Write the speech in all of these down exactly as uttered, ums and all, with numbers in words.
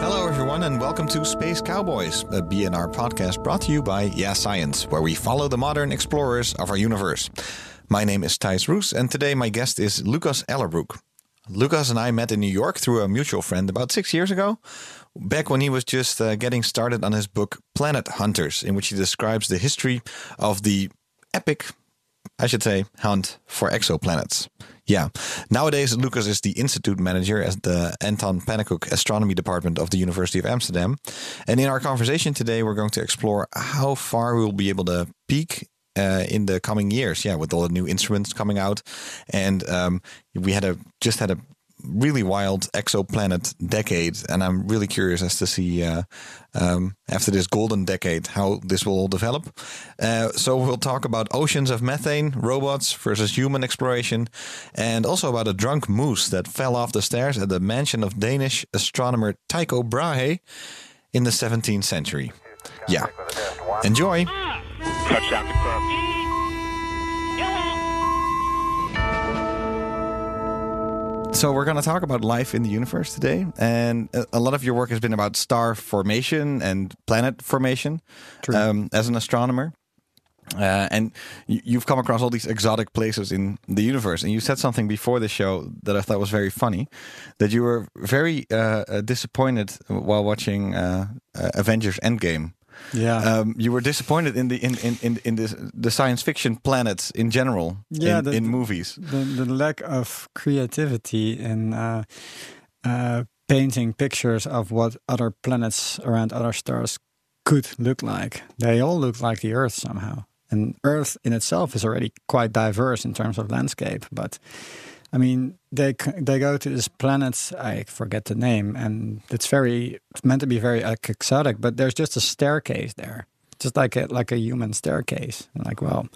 Hello, everyone, and welcome to Space Cowboys, a B N R podcast brought to you by Yeah Science, where we follow the modern explorers of our universe. My name is Thijs Roos, and today my guest is Lucas Ellerbroek. Lucas and I met in New York through a mutual friend about six years ago, back when he was just uh, getting started on his book Planet Hunters, in which he describes the history of the epic, I should say, hunt for exoplanets. Yeah. Nowadays, Lucas is the institute manager at the Anton Pannekoek Astronomy Department of the University of Amsterdam. And in our conversation today, we're going to explore how far we'll be able to peek Uh, in the coming years, yeah, with all the new instruments coming out. And um, we had a just had a really wild exoplanet decade. And I'm really curious as to see uh, um, after this golden decade, how this will all develop. Uh, so we'll talk about oceans of methane, robots versus human exploration, and also about a drunk moose that fell off the stairs at the mansion of Danish astronomer Tycho Brahe in the seventeenth century. Yeah. Enjoy. Touchdown to club. So we're going to talk about life in the universe today, and a lot of your work has been about star formation and planet formation. True. Um, as an astronomer. Uh, and you've come across all these exotic places in the universe, and you said something before the show that I thought was very funny, that you were very uh, disappointed while watching uh, Avengers Endgame. Yeah, um, you were disappointed in the in in in, in this, the science fiction planets in general. Yeah, in, the, in movies, the, the lack of creativity in uh, uh, painting pictures of what other planets around other stars could look like. They all look like the Earth somehow, and Earth in itself is already quite diverse in terms of landscape. But I mean, they they go to this planet, I forget the name, and it's very it's meant to be very exotic, but there's just a staircase there, just like a, like a human staircase. And like, well,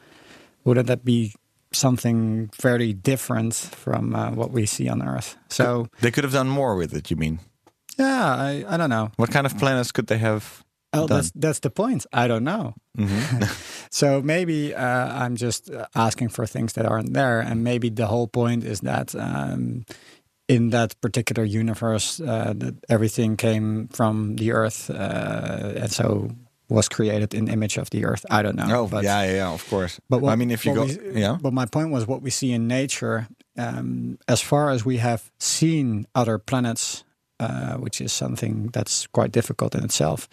wouldn't that be something very different from uh, what we see on Earth? So they could have done more with it, you mean? Yeah, I, I don't know. What kind of planets could they have? Oh, that's, that's the point. I don't know. Mm-hmm. So maybe uh, I'm just asking for things that aren't there. And maybe the whole point is that um, in that particular universe, uh, that everything came from the Earth. Uh, and so was created in image of the Earth. I don't know. Oh, but, yeah, yeah, of course. But what, I mean, if you go... We, yeah. But my point was what we see in nature, um, as far as we have seen other planets, uh, which is something that's quite difficult in itself,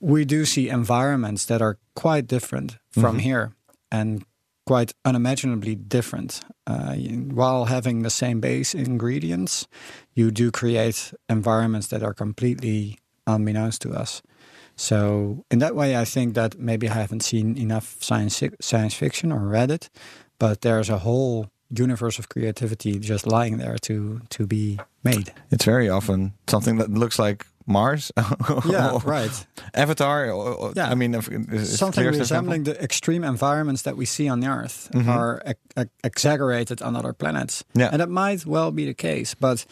we do see environments that are quite different from mm-hmm. here and quite unimaginably different. Uh, while having the same base ingredients, you do create environments that are completely unbeknownst to us. So in that way, I think that maybe I haven't seen enough science science fiction or read it, but there's a whole universe of creativity just lying there to to be made. It's very often something that looks like Mars. Yeah, right. Avatar. Or, or, yeah. I mean, if, if something resembling the extreme environments that we see on the Earth mm-hmm. are ex- ex- exaggerated on other planets. Yeah. And that might well be the case. But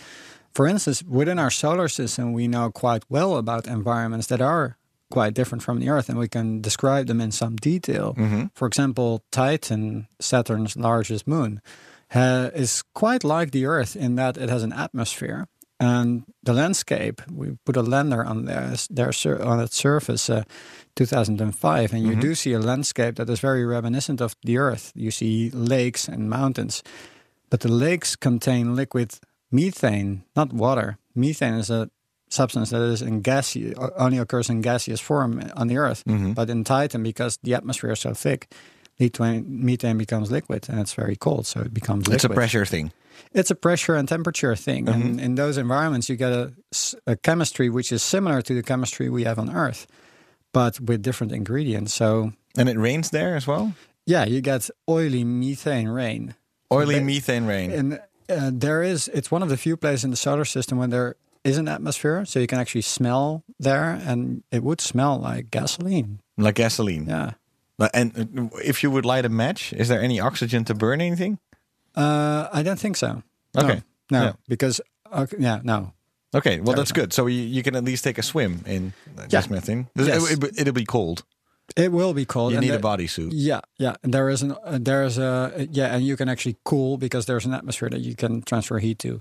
for instance, within our solar system, we know quite well about environments that are quite different from the Earth, and we can describe them in some detail. Mm-hmm. For example, Titan, Saturn's largest moon, ha- is quite like the Earth in that it has an atmosphere. And the landscape, we put a lander on their, their sur- on its surface uh, two thousand five, and you mm-hmm. do see a landscape that is very reminiscent of the Earth. You see lakes and mountains, but the lakes contain liquid methane, not water. Methane is a substance that is in gaseous, only occurs in gaseous form on the Earth, mm-hmm. but in Titan, because the atmosphere is so thick, methane becomes liquid, and it's very cold, so it becomes liquid. It's a pressure thing. It's a pressure and temperature thing. Mm-hmm. And in those environments, you get a, a chemistry which is similar to the chemistry we have on Earth, but with different ingredients. So, and it rains there as well? Yeah, you get oily methane rain. Oily so methane rain. And uh, there is, it's one of the few places in the solar system when there is an atmosphere, so you can actually smell there, and it would smell like gasoline. Like gasoline. Yeah. And if you would light a match, is there any oxygen to burn anything? Uh, I don't think so. Okay. No, no yeah. because, okay, yeah, no. Okay, well, there that's good. So you, you can at least take a swim in yeah. just methane. Yes. It, it, it'll be cold. It will be cold. You and need the, a bodysuit. Yeah, yeah. And there is an uh, there is a yeah, and you can actually cool because there's an atmosphere that you can transfer heat to.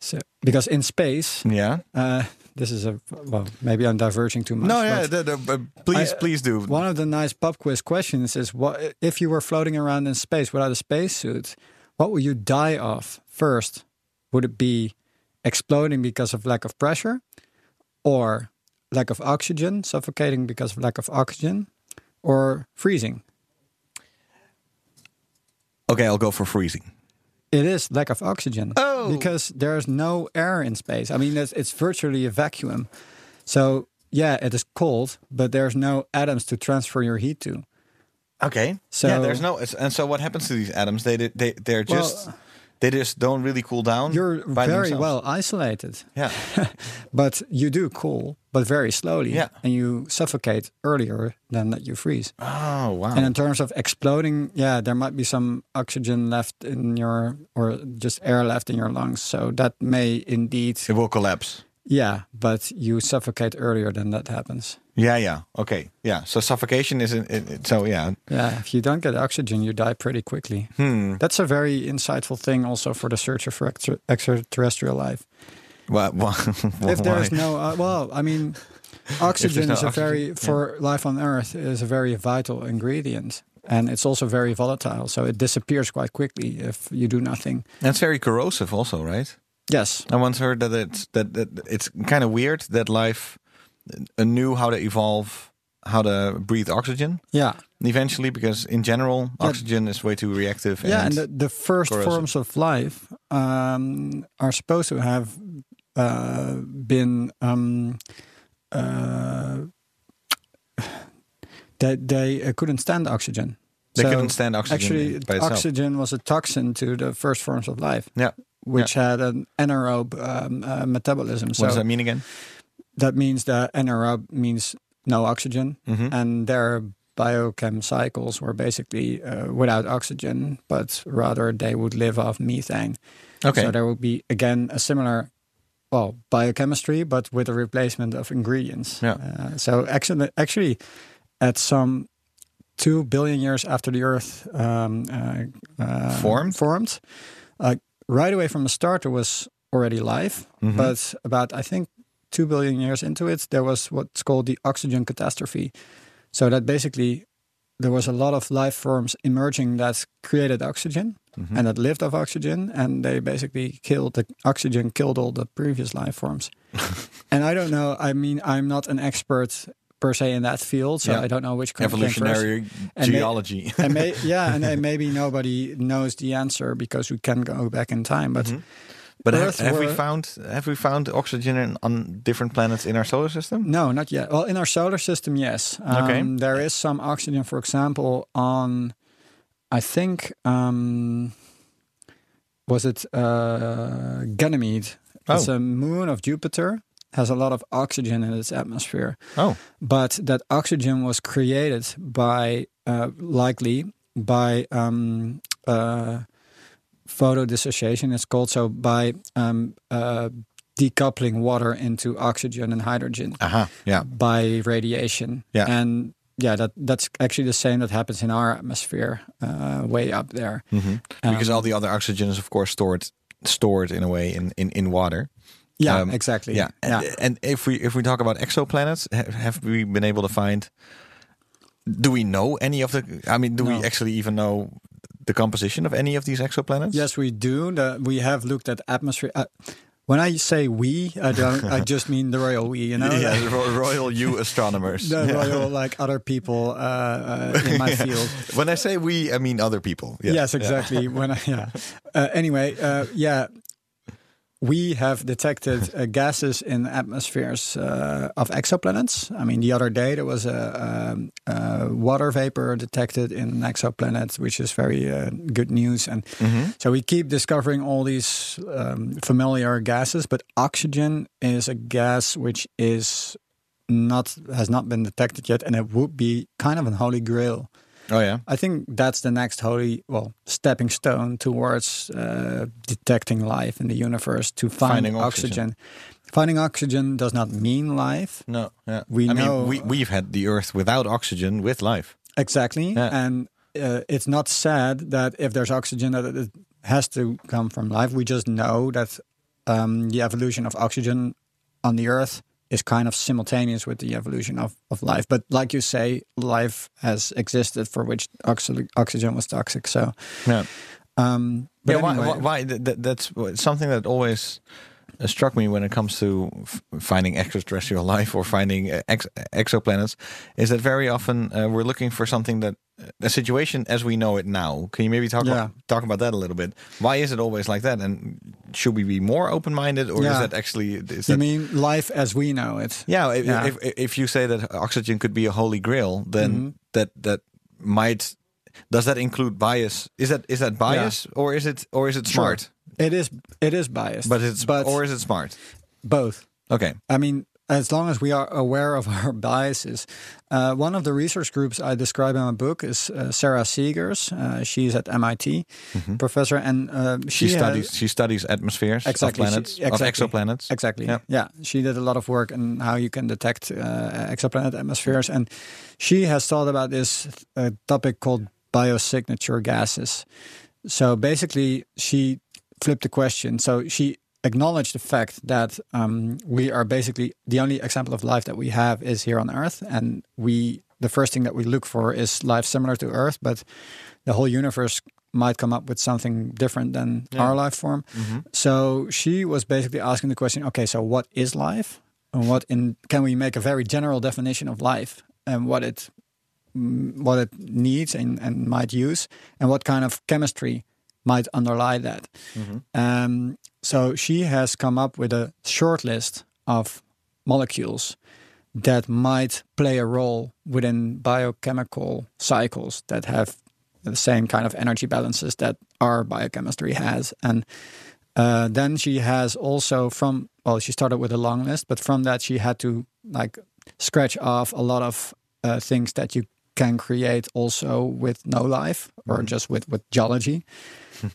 So because in space, yeah, uh, this is a well, maybe I'm diverging too much. No, yeah, the, the, uh, please, I, please do. One of the nice pop quiz questions is: what if you were floating around in space without a spacesuit? What would you die of first? Would it be exploding because of lack of pressure, or lack of oxygen, suffocating because of lack of oxygen, or freezing? Okay, I'll go for freezing. It is lack of oxygen. Oh! Because there's no air in space. I mean, it's, it's virtually a vacuum. So, yeah, it is cold, but there's no atoms to transfer your heat to. Okay. So yeah, there's no... And so what happens to these atoms? They, they, they're just... Well, They just don't really cool down. You're by very themselves. well isolated. Yeah. But you do cool, but very slowly. Yeah. And you suffocate earlier than that you freeze. Oh, wow. And in terms of exploding, yeah, there might be some oxygen left in your, or just air left in your lungs. So that may indeed... It will collapse. Yeah, but you suffocate earlier than that happens. Yeah, yeah. Okay. Yeah. So suffocation isn't it, it, so yeah. Yeah, if you don't get oxygen, you die pretty quickly. Hmm. That's a very insightful thing also for the search for extra, extraterrestrial life. Well, well if there's no uh, well, I mean oxygen no is a oxygen, very for yeah. life on Earth is a very vital ingredient. And it's also very volatile, so it disappears quite quickly if you do nothing. That's very corrosive also, right? Yes. I once heard that it's that, that it's kind of weird that life knew how to evolve, how to breathe oxygen. Yeah. Eventually, because in general, oxygen yeah. is way too reactive. Yeah, and, and the, the first corrosive. forms of life um, are supposed to have uh, been... Um, uh, they they uh, couldn't stand oxygen. They so couldn't stand oxygen actually, by itself. Oxygen was a toxin to the first forms of life. Yeah. Which yeah. had an anaerobe um, uh, metabolism. What so does that mean again? That means that anaerobe means no oxygen, mm-hmm. and their biochem cycles were basically uh, without oxygen, but rather they would live off methane. Okay. So there would be, again, a similar, well, biochemistry, but with a replacement of ingredients. Yeah. Uh, so actually, actually, at some two billion years after the Earth um, uh, uh, formed, formed uh, right away from the start, there was already life, mm-hmm. but about, I think, two billion years into it, there was what's called the oxygen catastrophe. So that basically there was a lot of life forms emerging that created oxygen mm-hmm. and that lived off oxygen, and they basically killed the oxygen, killed all the previous life forms. And I don't know, I mean, I'm not an expert per se in that field, so yeah. I don't know which kind of evolutionary geology. And may, and may, yeah, and, and maybe nobody knows the answer because we can go back in time, but... Mm-hmm. But have, have we found have we found oxygen in, on different planets in our solar system? No, not yet. Well, in our solar system, yes. Um, okay. There is some oxygen, for example, on, I think, um, was it uh, Ganymede? Oh. It's a moon of Jupiter. Has a lot of oxygen in its atmosphere. Oh. But that oxygen was created by, uh, likely, by... Um, uh, photodissociation, it's called, so by um, uh, decoupling water into oxygen and hydrogen uh-huh, yeah. by radiation. Yeah. And yeah, that that's actually the same that happens in our atmosphere uh, way up there. Mm-hmm. um, because all the other oxygen is, of course, stored stored in a way in, in, in water. Yeah, um, exactly. Yeah. And, yeah. and if we if we talk about exoplanets, have, have we been able to find, do we know any of the, I mean, do no. we actually even know the composition of any of these exoplanets? Yes, we do. The, we have looked at atmosphere. Uh, when I say we, I don't. I just mean the royal we, you know? Yeah, the ro- royal you astronomers. The yeah. royal, like, other people uh, uh, in my yeah. field. When I say we, I mean other people. Yeah. Yes, exactly. Yeah. When I, yeah. Uh, anyway, uh, yeah. we have detected uh, gases in atmospheres uh, of exoplanets. I mean, the other day there was a, a, a water vapor detected in an exoplanet, which is very uh, good news. And mm-hmm. so we keep discovering all these um, familiar gases, but oxygen is a gas which is not has not been detected yet, and it would be kind of a holy grail. Oh yeah, I think that's the next holy, well, stepping stone towards uh, detecting life in the universe. To find finding oxygen. oxygen, finding oxygen does not mean life. No, yeah. we I know mean, we we've had the Earth without oxygen with life. Exactly, yeah. and uh, it's not said that if there's oxygen that it has to come from life. We just know that um, the evolution of oxygen on the Earth is kind of simultaneous with the evolution of, of life. But like you say, life has existed for which oxy- oxygen was toxic. So, yeah. Um, but yeah, why? Anyway. why, why that, that's something that always struck me when it comes to f- finding extraterrestrial life or finding ex- exoplanets, is that very often uh, we're looking for something that, a situation as we know it now. Can you maybe talk yeah. about, talk about that a little bit? Why is it always like that? And should we be more open-minded, or yeah. is that actually? Is you that, mean life as we know it? Yeah. If, yeah. if if you say that oxygen could be a holy grail, then mm-hmm. that that might does that include bias? Is that is that bias yeah. or is it or is it smart? Sure. It is it is biased, but it's but or is it smart? Both. Okay. I mean, as long as we are aware of our biases. Uh, one of the research groups I describe in my book is uh, Sarah Segers. Uh, she's at M I T, mm-hmm. professor, and uh, she, she studies has, she studies atmospheres exactly, of planets, she, exactly, of exoplanets. Exactly. Yeah. yeah, she did a lot of work on how you can detect uh, exoplanet atmospheres, and she has thought about this uh, topic called biosignature gases. So basically, she flipped the question. So she acknowledge the fact that um, we are basically the only example of life that we have is here on Earth, and we the first thing that we look for is life similar to Earth, but the whole universe might come up with something different than yeah. our life form. Mm-hmm. So she was basically asking the question: okay, so what is life, and what in can we make a very general definition of life and what it what it needs and, and might use, and what kind of chemistry might underlie that? Mm-hmm. Um, So she has come up with a short list of molecules that might play a role within biochemical cycles that have the same kind of energy balances that our biochemistry has. And uh, then she has also from, well, she started with a long list, but from that she had to like scratch off a lot of uh, things that you can create also with no life or mm-hmm. just with, with geology.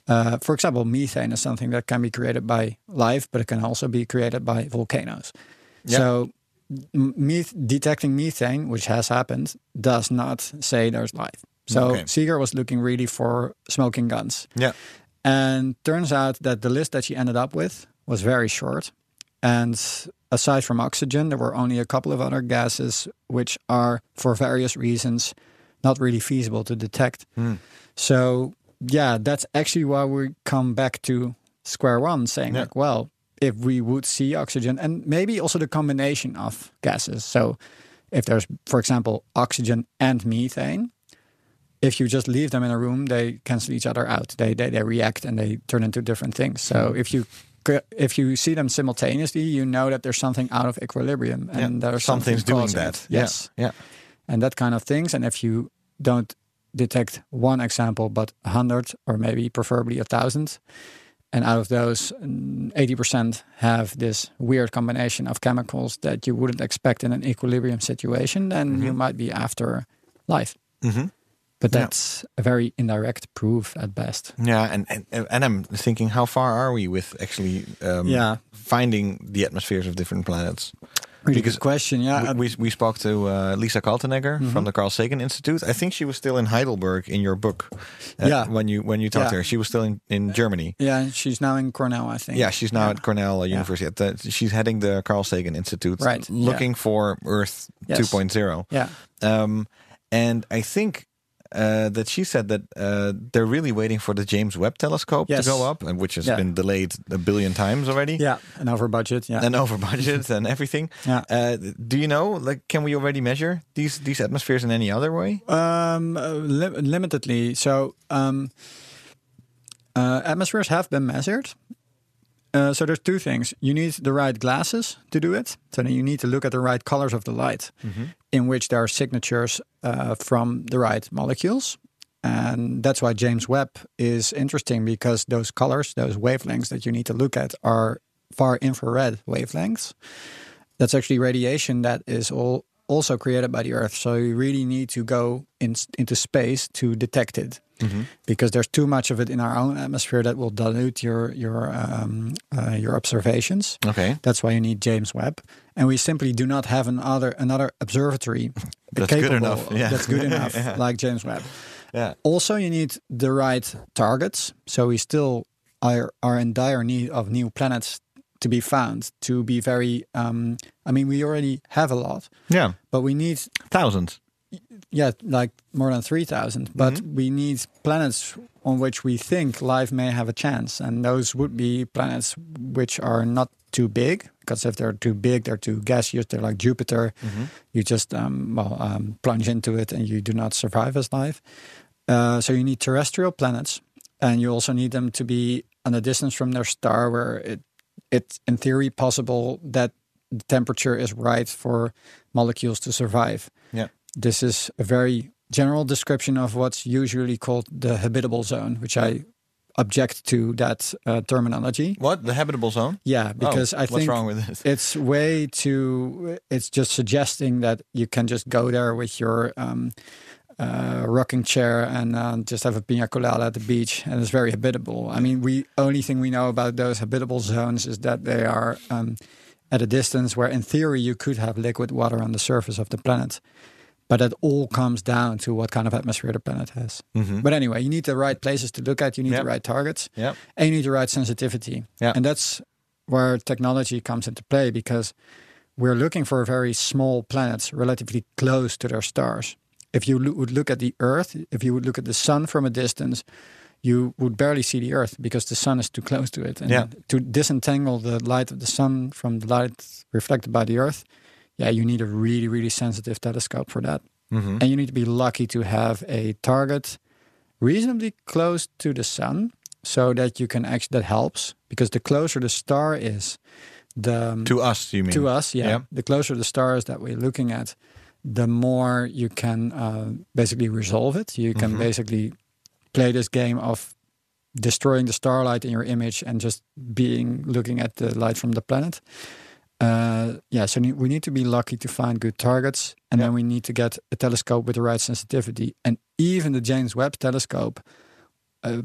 Uh, for example, methane is something that can be created by life, but it can also be created by volcanoes. Yep. So meth- detecting methane, which has happened, does not say there's life. So okay. Seeger was looking really for smoking guns. Yeah. And turns out that the list that she ended up with was very short. And aside from oxygen, there were only a couple of other gases which are, for various reasons, not really feasible to detect. Mm. So yeah, that's actually why we come back to square one, saying yeah. like, well, if we would see oxygen, and maybe also the combination of gases. So if there's, for example, oxygen and methane, if you just leave them in a room, they cancel each other out. They they, they react and they turn into different things. So if you if you see them simultaneously, you know that there's something out of equilibrium, and yeah. there's something's doing that. It. Yes, yeah. yeah, and that kind of things. And if you don't detect one example, but a hundred or maybe preferably a thousand. And out of those, eighty percent have this weird combination of chemicals that you wouldn't expect in an equilibrium situation, then mm-hmm. you might be after life. Mm-hmm. But that's yeah. a very indirect proof at best. Yeah, and, and and I'm thinking, how far are we with actually um, yeah. finding the atmospheres of different planets? Really because good question, yeah. We, we, we spoke to uh, Lisa Kaltenegger mm-hmm. from the Carl Sagan Institute. I think she was still in Heidelberg in your book uh, yeah. when you when you talked yeah. to her. She was still in, in Germany. Yeah, she's now in Cornell, I think. Yeah, she's now yeah. at Cornell University. Yeah. At the, she's heading the Carl Sagan Institute right. looking yeah. for Earth yes. two point oh. Yeah. Um, and I think Uh, that she said that uh, they're really waiting for the James Webb telescope yes. to go up, and which has yeah. been delayed a billion times already. Yeah, and over budget. Yeah, and over budget and everything. Yeah. Uh, do you know? Like, can we already measure these these atmospheres in any other way? Um, uh, li- limitedly. So, um, uh, atmospheres have been measured. Uh, so there's two things. You need the right glasses to do it. So then you need to look at the right colors of the light, mm-hmm. in which there are signatures uh, from the right molecules. And that's why James Webb is interesting, because those colors, those wavelengths that you need to look at are far infrared wavelengths. That's actually radiation that is all also created by the Earth. So you really need to go in, into space to detect it. Mm-hmm. Because there's too much of it in our own atmosphere that will dilute your your um, uh, your observations. Okay, that's why you need James Webb, and we simply do not have another another observatory that's capable, good enough. Yeah. That's good enough, yeah. Like James Webb. Yeah. Also, you need the right targets. So we still are are in dire need of new planets to be found. To be very, um, I mean, we already have a lot. Yeah, but we need thousands. Yeah, like more than three thousand. But mm-hmm. we need planets on which we think life may have a chance. And those would be planets which are not too big. Because if they're too big, they're too gaseous. They're like Jupiter. Mm-hmm. You just um, well, um, plunge into it and you do not survive as life. Uh, so you need terrestrial planets. And you also need them to be on a distance from their star where it it's in theory possible that the temperature is right for molecules to survive. Yeah. This is a very general description of what's usually called the habitable zone, which I object to that uh, terminology. What? The habitable zone? Yeah, because oh, I think what's wrong with this? It's way too, it's just suggesting that you can just go there with your um, uh, rocking chair and uh, just have a piña colada at the beach, and it's very habitable. I mean, we only thing we know about those habitable zones is that they are um, at a distance where in theory you could have liquid water on the surface of the planet. But it all comes down to what kind of atmosphere the planet has. Mm-hmm. But anyway, you need the right places to look at. You need yep. the right targets. Yep. And you need the right sensitivity. Yep. And that's where technology comes into play, because we're looking for very small planets relatively close to their stars. If you lo- would look at the Earth, if you would look at the sun from a distance, you would barely see the Earth because the sun is too close to it. And yep. to disentangle the light of the sun from the light reflected by the Earth, yeah, you need a really, really sensitive telescope for that. Mm-hmm. And you need to be lucky to have a target reasonably close to the sun so that you can actually, that helps, because the closer the star is, the... To us, you mean? To us, yeah. yeah. The closer the star is that we're looking at, the more you can uh, basically resolve it. You can mm-hmm. basically play this game of destroying the starlight in your image and just being, looking at the light from the planet. Uh, yeah, so we need to be lucky to find good targets, and yeah. then we need to get a telescope with the right sensitivity. And even the James Webb telescope, uh,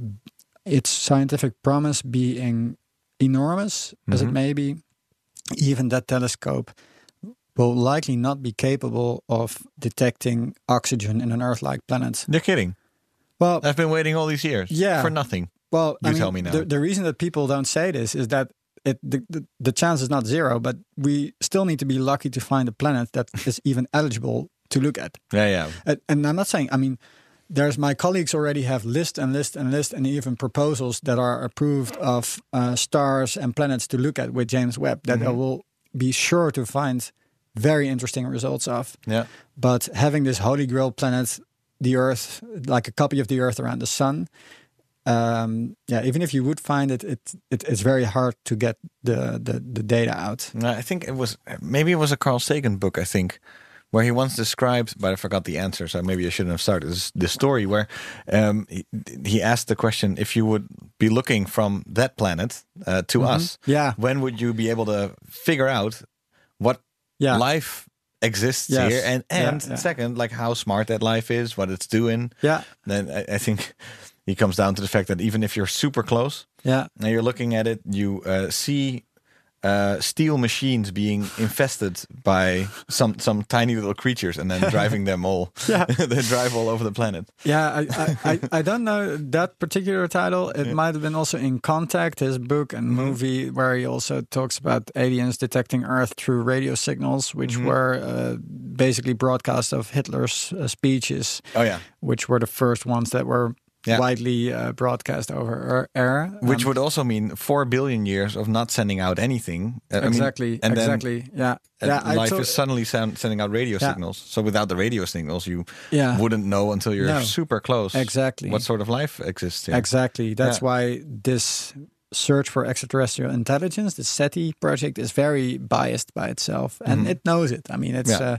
its scientific promise being enormous mm-hmm. as it may be, even that telescope will likely not be capable of detecting oxygen in an Earth-like planet. They're kidding. Well, I've been waiting all these years yeah, for nothing. Well, you I mean, tell me now. The, the reason that people don't say this is that It, the, the the chance is not zero, but we still need to be lucky to find a planet that is even eligible to look at. Yeah, yeah. And, and I'm not saying, I mean, there's my colleagues already have list and list and list and even proposals that are approved of uh, stars and planets to look at with James Webb that mm-hmm. I will be sure to find very interesting results of. Yeah. But having this holy grail planet, the Earth, like a copy of the Earth around the sun, Um, yeah, even if you would find it, it, it it's very hard to get the, the, the data out. No, I think it was, maybe it was a Carl Sagan book, I think, where he once described, but I forgot the answer, so maybe I shouldn't have started this, this story, where um, he, he asked the question, if you would be looking from that planet uh, to mm-hmm. us, yeah. when would you be able to figure out what yeah. life exists yes. here? And, and yeah, yeah. second, like how smart that life is, what it's doing. Yeah. Then I, I think... It comes down to the fact that even if you're super close, yeah, and you're looking at it, you uh, see uh, steel machines being infested by some some tiny little creatures, and then driving them all. Yeah, they drive all over the planet. Yeah, I I, I, I don't know that particular title. It yeah. might have been also in Contact, his book and movie, mm-hmm. where he also talks about aliens detecting Earth through radio signals, which mm-hmm. were uh, basically broadcasts of Hitler's uh, speeches. Oh yeah, which were the first ones that were. Yeah. Widely uh, broadcast over air, um, which would also mean four billion years of not sending out anything. Uh, exactly, I mean, and exactly. Then yeah, yeah. Life I to- is suddenly sound, sending out radio yeah. signals. So without the radio signals, you yeah. wouldn't know until you're no. super close. Exactly, what sort of life exists here. Exactly. That's yeah. why this Search for Extraterrestrial Intelligence, the SETI project, is very biased by itself, and mm-hmm. it knows it. I mean, it's, yeah. Uh,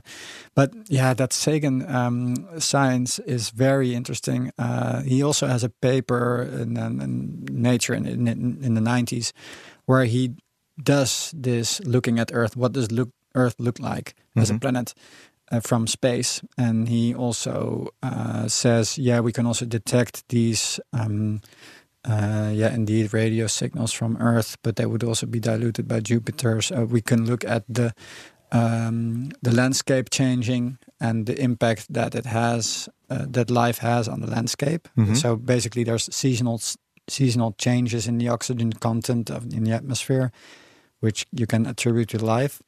but yeah, that Sagan um, science is very interesting. Uh, he also has a paper in, in Nature in, in, in the nineties where he does this looking at Earth. What does look, Earth look like mm-hmm. as a planet? Uh, from space. And he also uh, says, yeah, we can also detect these, um, uh, yeah, indeed, radio signals from Earth, but they would also be diluted by Jupiter. So we can look at the um, the landscape changing and the impact that it has, uh, that life has on the landscape. Mm-hmm. So basically, there's seasonal seasonal changes in the oxygen content of in the atmosphere, which you can attribute to life.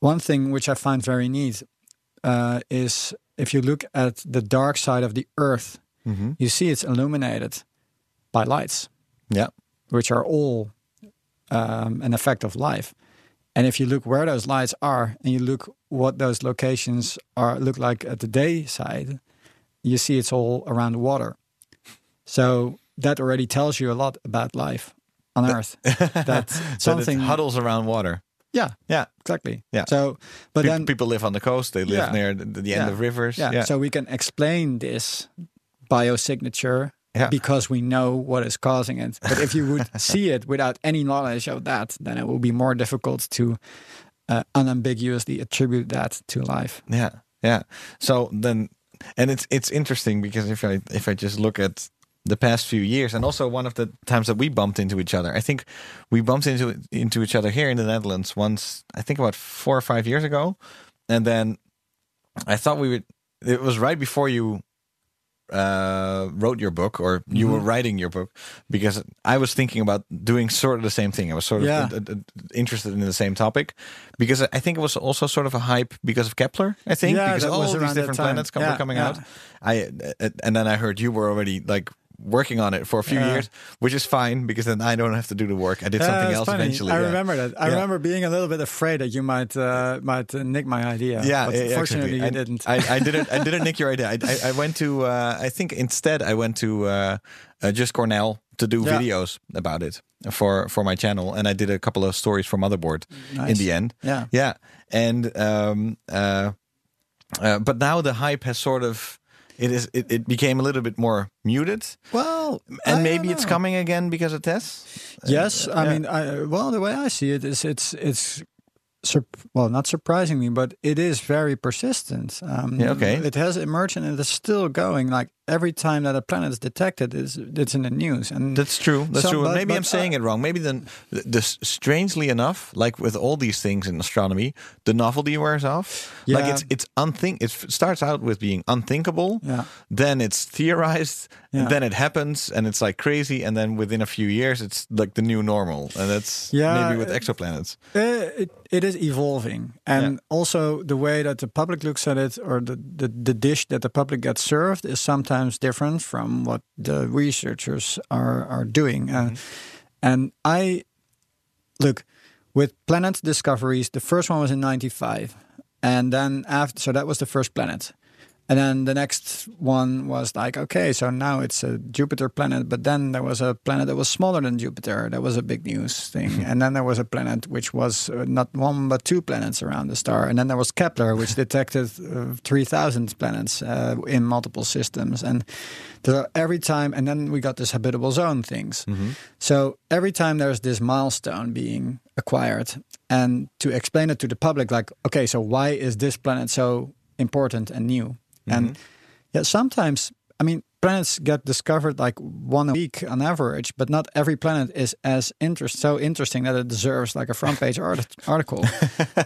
One thing which I find very neat. Uh, is if you look at the dark side of the Earth, mm-hmm. you see it's illuminated by lights, yeah, which are all um, an effect of life. And if you look where those lights are, and you look what those locations are look like at the day side, you see it's all around water. So that already tells you a lot about life on Earth. That something so huddles around water. Yeah, yeah, exactly. Yeah. So, but Pe- then people live on the coast. They live yeah, near the, the end yeah, of rivers. Yeah. yeah. So we can explain this biosignature yeah. because we know what is causing it. But if you would see it without any knowledge of that, then it will be more difficult to uh, unambiguously attribute that to life. Yeah, yeah. So then, and it's it's interesting because if I if I just look at the past few years, and also one of the times that we bumped into each other. I think we bumped into into each other here in the Netherlands once, I think about four or five years ago. And then I thought we would, it was right before you uh, wrote your book, or you mm-hmm. were writing your book, because I was thinking about doing sort of the same thing. I was sort of yeah. a, a, a, interested in the same topic, because I think it was also sort of a hype because of Kepler, I think, yeah, because all these different planets yeah, were coming yeah. out. I And then I heard you were already like, working on it for a few yeah. years, which is fine because then I don't have to do the work. I did yeah, something else funny. Eventually. I yeah. remember that. I yeah. remember being a little bit afraid that you might uh, might uh, nick my idea. Yeah, but yeah, fortunately exactly. I, you didn't. I, I didn't. I didn't nick your idea. I, I, I went to. Uh, I think instead I went to uh, uh, just Cornell to do yeah. videos about it for for my channel, and I did a couple of stories from Motherboard nice. In the end. Yeah, yeah, and um, uh, uh, but now the hype has sort of. It is. It, it became a little bit more muted. Well, and maybe it's coming again because of tests. Yes, uh, I yeah. mean, I, well, the way I see it is, it's it's sur- well, not surprisingly, but it is very persistent. Um, yeah, okay, it has emerged and it is still going. Like every time that a planet is detected, it's it's in the news. And that's true. That's so, true. But, maybe but, I'm saying uh, it wrong. Maybe then, the, the strangely enough, like with all these things in astronomy, the novelty wears off. Yeah. Like it's it's unthink. It starts out with being unthinkable. Yeah. Then it's theorized. Yeah. Then it happens, and it's like crazy. And then within a few years, it's like the new normal. And that's yeah, maybe with it, exoplanets. It, it is evolving, and yeah. also the way that the public looks at it, or the, the the dish that the public gets served, is sometimes. Different from what the researchers are are doing, uh, mm-hmm. and I look with planet discoveries. The first one was in ninety-five, and then after, so that was the first planet, and then the next one was like, okay, so now it's a Jupiter planet, but then there was a planet that was smaller than Jupiter. That was a big news thing, mm-hmm. and then there was a planet which was not one but two planets around the star, and then there was Kepler, which detected uh, three thousand planets uh, in multiple systems, and there, every time, and then we got this habitable zone things. Mm-hmm. So every time there's this milestone being acquired, and to explain it to the public, like, okay, so why is this planet so important and new? And mm-hmm. yeah, sometimes, I mean, planets get discovered like one a week on average, but not every planet is as interest so interesting that it deserves like a front page art- article.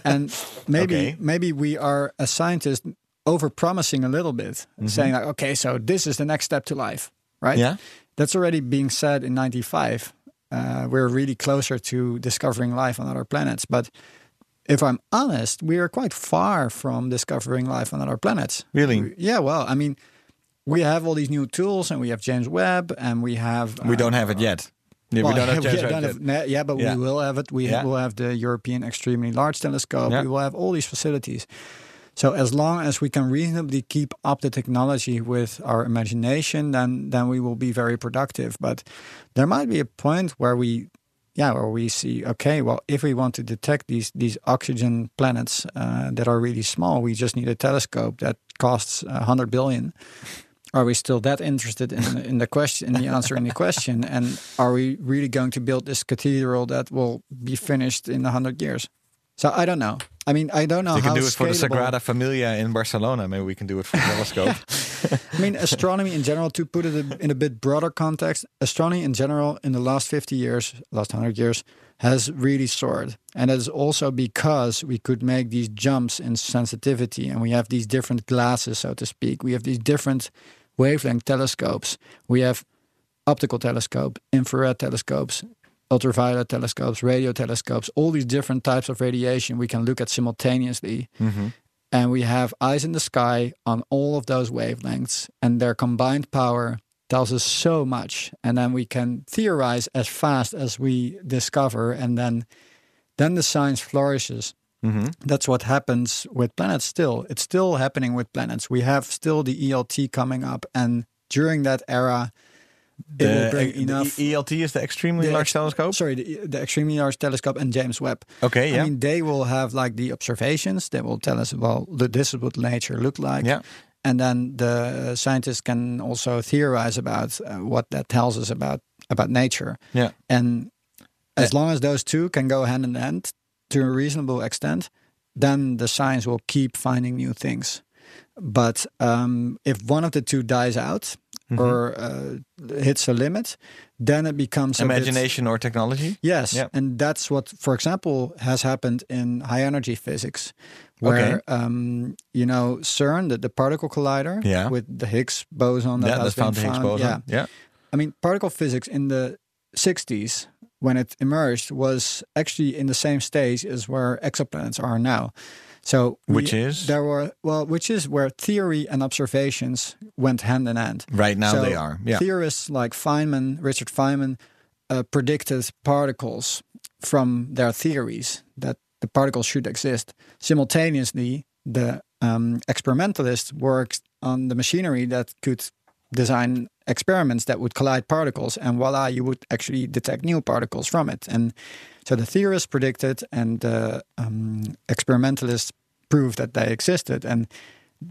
And maybe okay. maybe we are as scientists over promising a little bit, mm-hmm. saying like, okay, so this is the next step to life, right? Yeah, that's already being said in ninety-five. Uh, we're really closer to discovering life on other planets, but. If I'm honest, we are quite far from discovering life on other planets. Really? We, yeah, well, I mean, we have all these new tools, and we have James Webb, and we have... We uh, don't have it yet. Yeah, well, we don't have James Webb yet. Have, yeah, but yeah. we will have it. We yeah. will have the European Extremely Large Telescope. Yeah. We will have all these facilities. So as long as we can reasonably keep up the technology with our imagination, then then we will be very productive. But there might be a point where we, yeah, where we see, okay, well, if we want to detect these these oxygen planets uh, that are really small, we just need a telescope that costs one hundred billion. Are we still that interested in in the question, in the answer in the question? And are we really going to build this cathedral that will be finished in one hundred years? So I don't know. I mean, I don't know you how You can do it scalable. For the Sagrada Familia in Barcelona. Maybe we can do it for the telescope. I mean, astronomy in general, to put it in a bit broader context, astronomy in general in the last fifty years, last one hundred years, has really soared. And that is also because we could make these jumps in sensitivity, and we have these different glasses, so to speak. We have these different wavelength telescopes. We have optical telescope, infrared telescopes, ultraviolet telescopes, radio telescopes, all these different types of radiation we can look at simultaneously. Mm-hmm. And we have eyes in the sky on all of those wavelengths, and their combined power tells us so much. And then we can theorize as fast as we discover, and then then the science flourishes. Mm-hmm. That's what happens with planets still. It's still happening with planets. We have still the E L T coming up, and during that era, it will bring enough. The E L T is the Extremely Large Telescope? Sorry, the, the Extremely Large Telescope and James Webb. Okay, yeah. I mean, they will have like the observations. They will tell us, well, this is what nature looked like. Yeah. And then the scientists can also theorize about uh, what that tells us about, about nature. Yeah. And as yeah. long as those two can go hand in hand to a reasonable extent, then the science will keep finding new things. But um, if one of the two dies out, Mm-hmm. or uh, hits a limit, then it becomes imagination a bit, or technology. Yes, yeah. And that's what, for example, has happened in high energy physics, where okay. um, you know CERN, the, the particle collider, yeah. with the Higgs boson that yeah, has been found. Higgs boson. Yeah. yeah, I mean, particle physics in the sixties, when it emerged, was actually in the same stage as where exoplanets are now. So we, which is there were well, which is where theory and observations went hand in hand. Right now so they are. Yeah. Theorists like Feynman, Richard Feynman, uh, predicted particles from their theories that the particles should exist. Simultaneously, the um, experimentalists worked on the machinery that could design experiments that would collide particles, and voila, you would actually detect new particles from it. And so the theorists predicted, and the um, experimentalists proved that they existed, and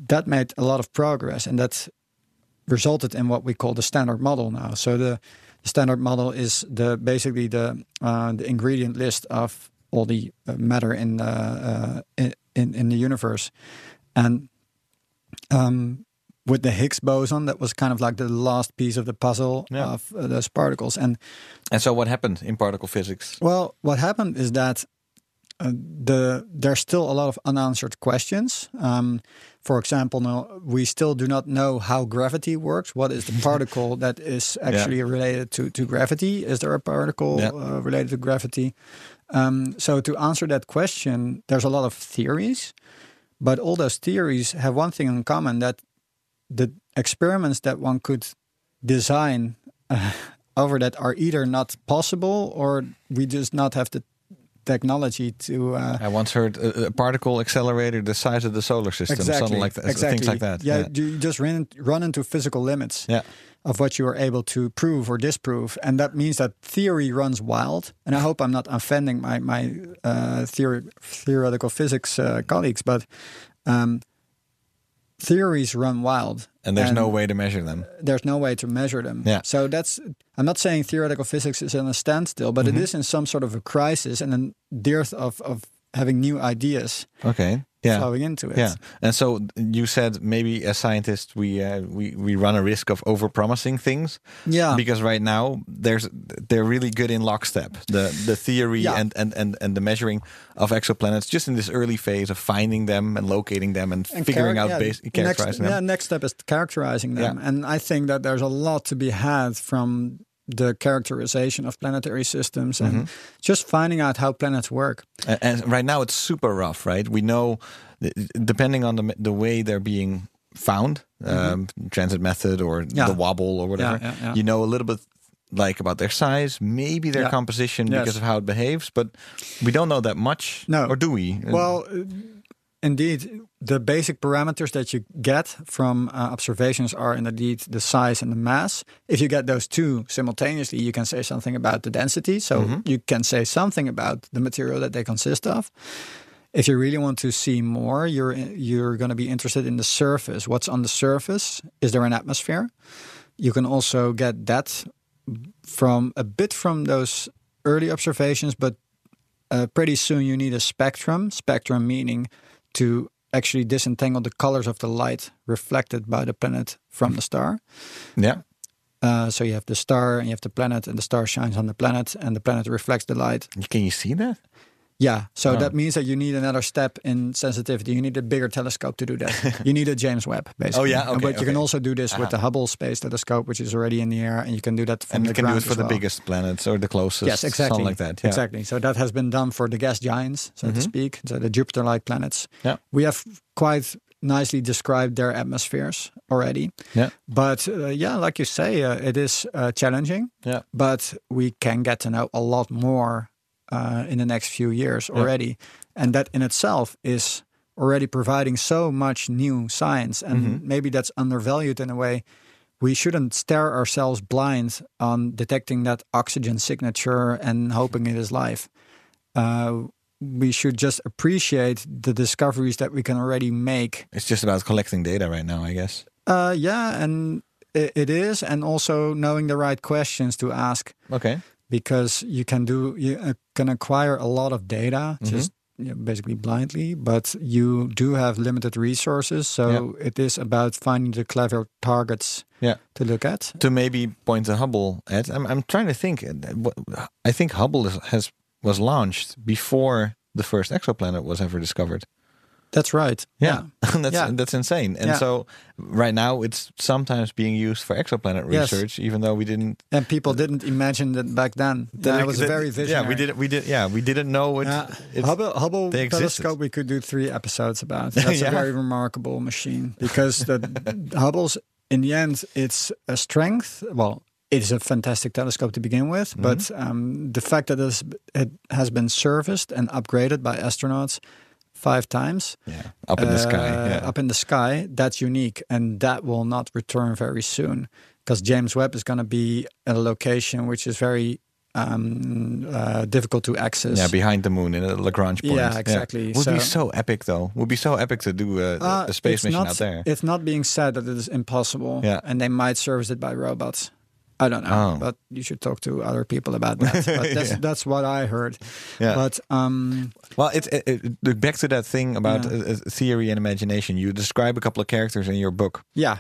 that made a lot of progress, and that resulted in what we call the standard model now. So the, the standard model is the basically the uh, the ingredient list of all the uh, matter in, uh, uh, in in the universe, and um. with the Higgs boson, that was kind of like the last piece of the puzzle yeah. of uh, those particles. And and so what happened in particle physics? Well, what happened is that uh, the there's still a lot of unanswered questions. Um, for example, no, we still do not know how gravity works. What is the particle that is actually yeah. related to, to gravity? Is there a particle yeah. uh, related to gravity? Um, so to answer that question, there's a lot of theories. But all those theories have one thing in common, that the experiments that one could design uh, over that are either not possible, or we just not have the technology to. Uh, I once heard a, a particle accelerator the size of the solar system, exactly, something like that, exactly. things like that. Yeah, yeah. you just run, run into physical limits yeah. of what you are able to prove or disprove, and that means that theory runs wild. And I hope I'm not offending my my uh, theory, theoretical physics uh, colleagues, but. Um, Theories run wild. And there's and no way to measure them. There's no way to measure them. Yeah. So that's, I'm not saying theoretical physics is in a standstill, but mm-hmm. it is in some sort of a crisis and a dearth of, of having new ideas. Okay. Yeah. Flowing into it. Yeah. And so you said maybe as scientists, we, uh, we, we run a risk of overpromising things. Yeah. Because right now there's, they're really good in lockstep. The, the theory yeah. and, and, and, and the measuring of exoplanets, just in this early phase of finding them and locating them and, and figuring out, yeah, base, characterizing next, them. Yeah, next step is characterizing them. Yeah. And I think that there's a lot to be had from the characterization of planetary systems and mm-hmm. just finding out how planets work. And, and right now it's super rough, right? We know, depending on the, the way they're being found, mm-hmm. um, transit method or yeah. the wobble or whatever, yeah, yeah, yeah. you know a little bit like about their size, maybe their yeah. composition yes. because of how it behaves, but we don't know that much. No. Or do we? Well, Indeed, the basic parameters that you get from uh, observations are indeed the size and the mass. If you get those two simultaneously, you can say something about the density. So mm-hmm. you can say something about the material that they consist of. If you really want to see more, you're you're going to be interested in the surface. What's on the surface? Is there an atmosphere? You can also get that from a bit from those early observations, but uh, pretty soon you need a spectrum. Spectrum meaning to actually disentangle the colors of the light reflected by the planet from the star. Yeah. Uh, so you have the star and you have the planet, and the star shines on the planet and the planet reflects the light. Can you see that? Yeah, so oh. that means that you need another step in sensitivity. You need a bigger telescope to do that. You need a James Webb, basically. Oh, yeah, okay, But okay. you can also do this uh-huh. with the Hubble Space Telescope, which is already in the air, and you can do that from and the ground. And you can do it for the well. biggest planets or the closest. Yes, exactly. Something like that. Yeah. Exactly. So that has been done for the gas giants, so mm-hmm. to speak, so the Jupiter-like planets. Yeah. We have quite nicely described their atmospheres already. Yeah. But uh, yeah, like you say, uh, it is uh, challenging, yeah. but we can get to know a lot more Uh, in the next few years already. Yeah. And that in itself is already providing so much new science. And mm-hmm. maybe that's undervalued in a way. We shouldn't stare ourselves blind on detecting that oxygen signature and hoping it is life. Uh, we should just appreciate the discoveries that we can already make. It's just about collecting data right now, I guess. Uh, yeah, and it, it is. And also knowing the right questions to ask. Okay. Because you can do, you can acquire a lot of data mm-hmm. just you know, basically blindly, but you do have limited resources. So yeah. it is about finding the clever targets yeah. to look at. To maybe point the Hubble at, I'm I'm trying to think. I think Hubble has was launched before the first exoplanet was ever discovered. That's right. Yeah, yeah. that's yeah. that's insane. And yeah. so right now it's sometimes being used for exoplanet research, yes. even though we didn't. And people didn't imagine that back then. That yeah, it was that, very visionary. Yeah, we didn't. We did. Yeah, we didn't know it. Yeah. Hubble, Hubble telescope. We could do three episodes about. That's yeah. a very remarkable machine because the Hubble's in the end it's a strength. Well. It is a fantastic telescope to begin with, mm-hmm. but um, the fact that it has been serviced and upgraded by astronauts five times yeah. up in uh, the sky, yeah. up in the sky, that's unique, and that will not return very soon because James Webb is going to be at a location which is very um, uh, difficult to access. Yeah, behind the moon in a Lagrange point. Yeah, exactly. Yeah. Would so, be so epic, though. Would be so epic to do a, uh, a space mission not, out there. It's not being said that it is impossible, yeah. and they might service it by robots. I don't know, oh. but you should talk to other people about that. But that's, yeah. that's what I heard. Yeah. But um, well, it, it, it back to that thing about yeah. theory and imagination. You describe a couple of characters in your book. Yeah.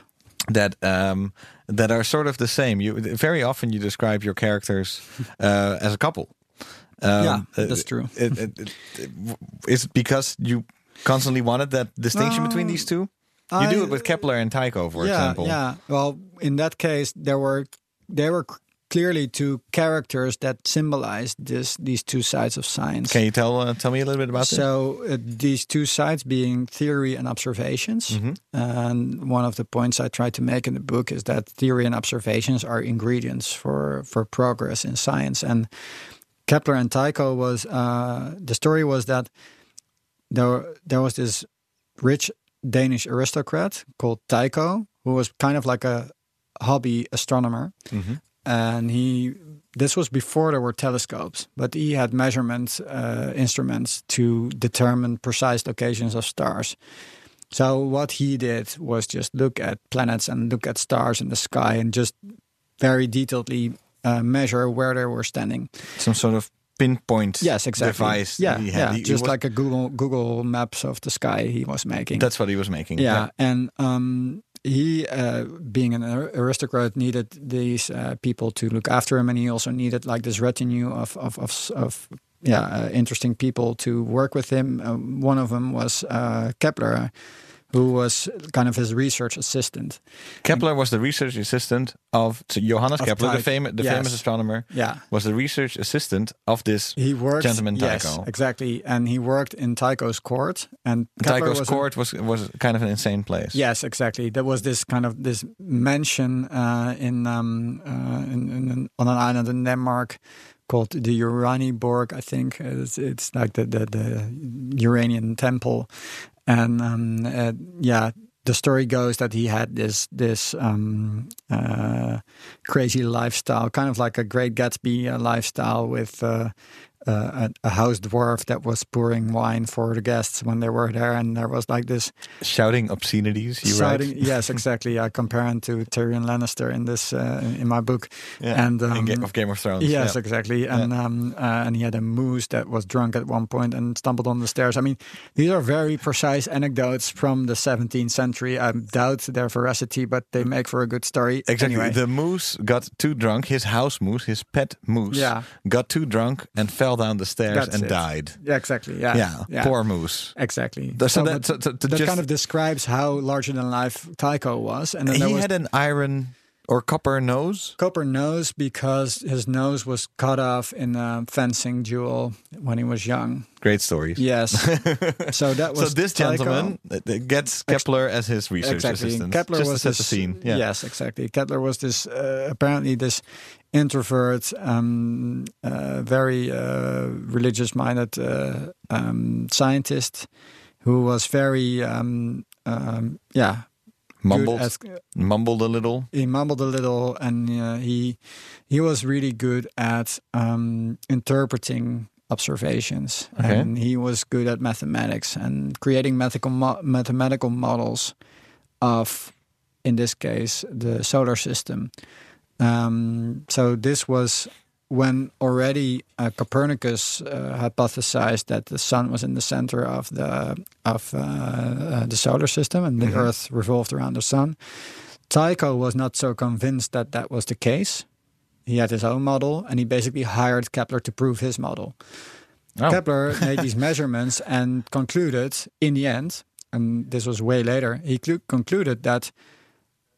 That um, that are sort of the same. You very often you describe your characters uh, as a couple. Um, yeah, that's true. It, it, it, it, is it because you constantly wanted that distinction no. between these two? You I, do it with Kepler and Tycho, for yeah, example. Yeah. Well, in that case, there were. They were clearly two characters that symbolized this, these two sides of science. Can you tell uh, tell me a little bit about this? So uh, these two sides being theory and observations. Mm-hmm. And one of the points I try to make in the book is that theory and observations are ingredients for, for progress in science. And Kepler and Tycho was, uh, the story was that there, there was this rich Danish aristocrat called Tycho, who was kind of like a hobby astronomer, mm-hmm. and he this was before there were telescopes, but he had measurement uh, instruments to determine precise locations of stars. So what he did was just look at planets and look at stars in the sky and just very detailedly uh, measure where they were standing. Some sort of pinpoint yes, exactly. device. Yeah, he had. yeah. He, just he was... like a Google Google Maps of the sky he was making. That's what he was making. Yeah, yeah. and um He, uh, being an aristocrat, needed these uh, people to look after him, and he also needed like this retinue of of of, of yeah uh, interesting people to work with him. Uh, one of them was uh, Kepler, who was kind of his research assistant. Kepler and, was the research assistant of so Johannes of Kepler, Ty- the, fam- the yes. famous astronomer. Yeah, was the research assistant of this he worked, gentleman Tycho. Yes, exactly, and he worked in Tycho's court. And Kepler Tycho's was court a, was was kind of an insane place. Yes, exactly. There was this kind of this mansion uh, in, um, uh, in, in, in on an island in Denmark called the Uraniborg, I think. It's, it's like the, the the Uranian temple. And um, uh, yeah, the story goes that he had this this um, uh, crazy lifestyle, kind of like a Great Gatsby uh, lifestyle with uh, uh, a, a house dwarf that was pouring wine for the guests when they were there. And there was like this... Shouting obscenities, you shouting, write? Yes, exactly. I compare him to Tyrion Lannister in this uh, in my book. Yeah, and, um, in Ga- of Game of Thrones. Yes, yeah. exactly. And yeah. um, uh, and he had a moose that was drunk at one point and stumbled on the stairs. I mean, these are very precise anecdotes from the seventeenth century. I doubt their veracity, but they make for a good story. Exactly. Anyway. The moose got too drunk. His house moose, his pet moose, yeah. got too drunk and fell down the stairs That's and it. died. Yeah, exactly. Yeah. yeah. yeah. Poor moose. Exactly. So, so that, so, so that just kind of describes how larger than life Tycho was. And then he was had an iron or copper nose? Copper nose, because his nose was cut off in a fencing duel when he was young. Great stories. Yes. So that was So this Tycho. gentleman gets Kepler as his research exactly. assistant. Kepler just was to set this, the scene. Yeah. Yes, exactly. Kepler was this uh, apparently this introvert, um, uh, very uh, religious-minded uh, um, scientist who was very, um, um, yeah, Mumbled, as, mumbled a little. He mumbled a little, and uh, he he was really good at um, interpreting observations, okay. and he was good at mathematics and creating mathematical mo- mathematical models of, in this case, the solar system. Um, so this was when already uh, Copernicus uh, hypothesized that the sun was in the center of the of uh, uh, the solar system and the mm-hmm. Earth revolved around the sun. Tycho was not so convinced that that was the case. He had his own model, and he basically hired Kepler to prove his model. Oh. Kepler made these measurements and concluded in the end, and this was way later, he cl- concluded that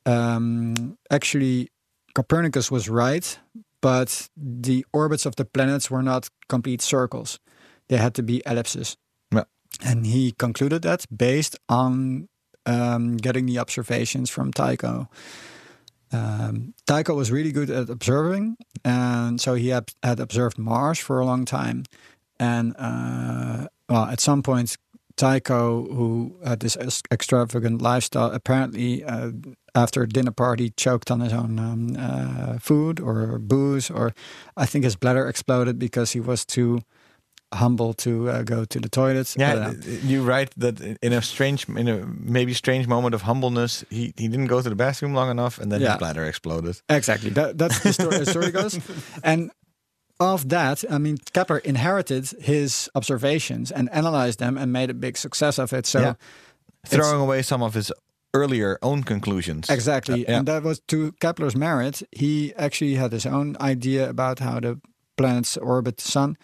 um, actually Copernicus was right, but the orbits of the planets were not complete circles. They had to be ellipses. Yeah. And he concluded that based on um, getting the observations from Tycho. Um, Tycho was really good at observing. And so he had, had observed Mars for a long time. And uh, well, at some point, Tycho, who had this extravagant lifestyle, apparently uh, after a dinner party choked on his own um, uh, food or booze, or I think his bladder exploded because he was too humble to uh, go to the toilets. Yeah, you write that in a strange, in a maybe strange moment of humbleness, he, he didn't go to the bathroom long enough, and then yeah. his bladder exploded. Exactly, that, that's the story, the story goes. And of that, I mean, Kepler inherited his observations and analyzed them and made a big success of it. So, yeah. throwing away some of his earlier own conclusions. Exactly. Uh, yeah. And that was to Kepler's merit. He actually had his own idea about how the planets orbit the sun,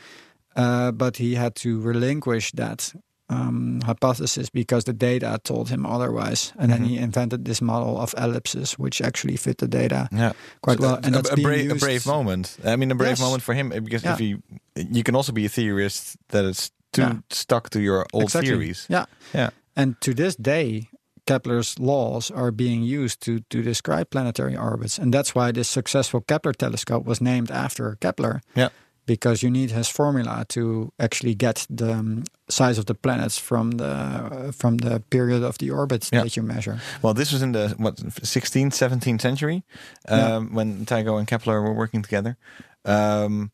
uh, but he had to relinquish that um, hypothesis because the data told him otherwise. And mm-hmm. then he invented this model of ellipses, which actually fit the data yeah. quite so well. And a, that's a, brave, a brave moment. I mean, a brave yes. moment for him, because yeah. if you you can also be a theorist that is too yeah. stuck to your old exactly. theories. Yeah. yeah. And to this day, Kepler's laws are being used to, to describe planetary orbits. And that's why this successful Kepler telescope was named after Kepler. Yeah. Because you need his formula to actually get the um, size of the planets from the uh, from the period of the orbits yeah. that you measure. Well, this was in the what sixteenth, seventeenth century um, yeah. when Tycho and Kepler were working together. Um,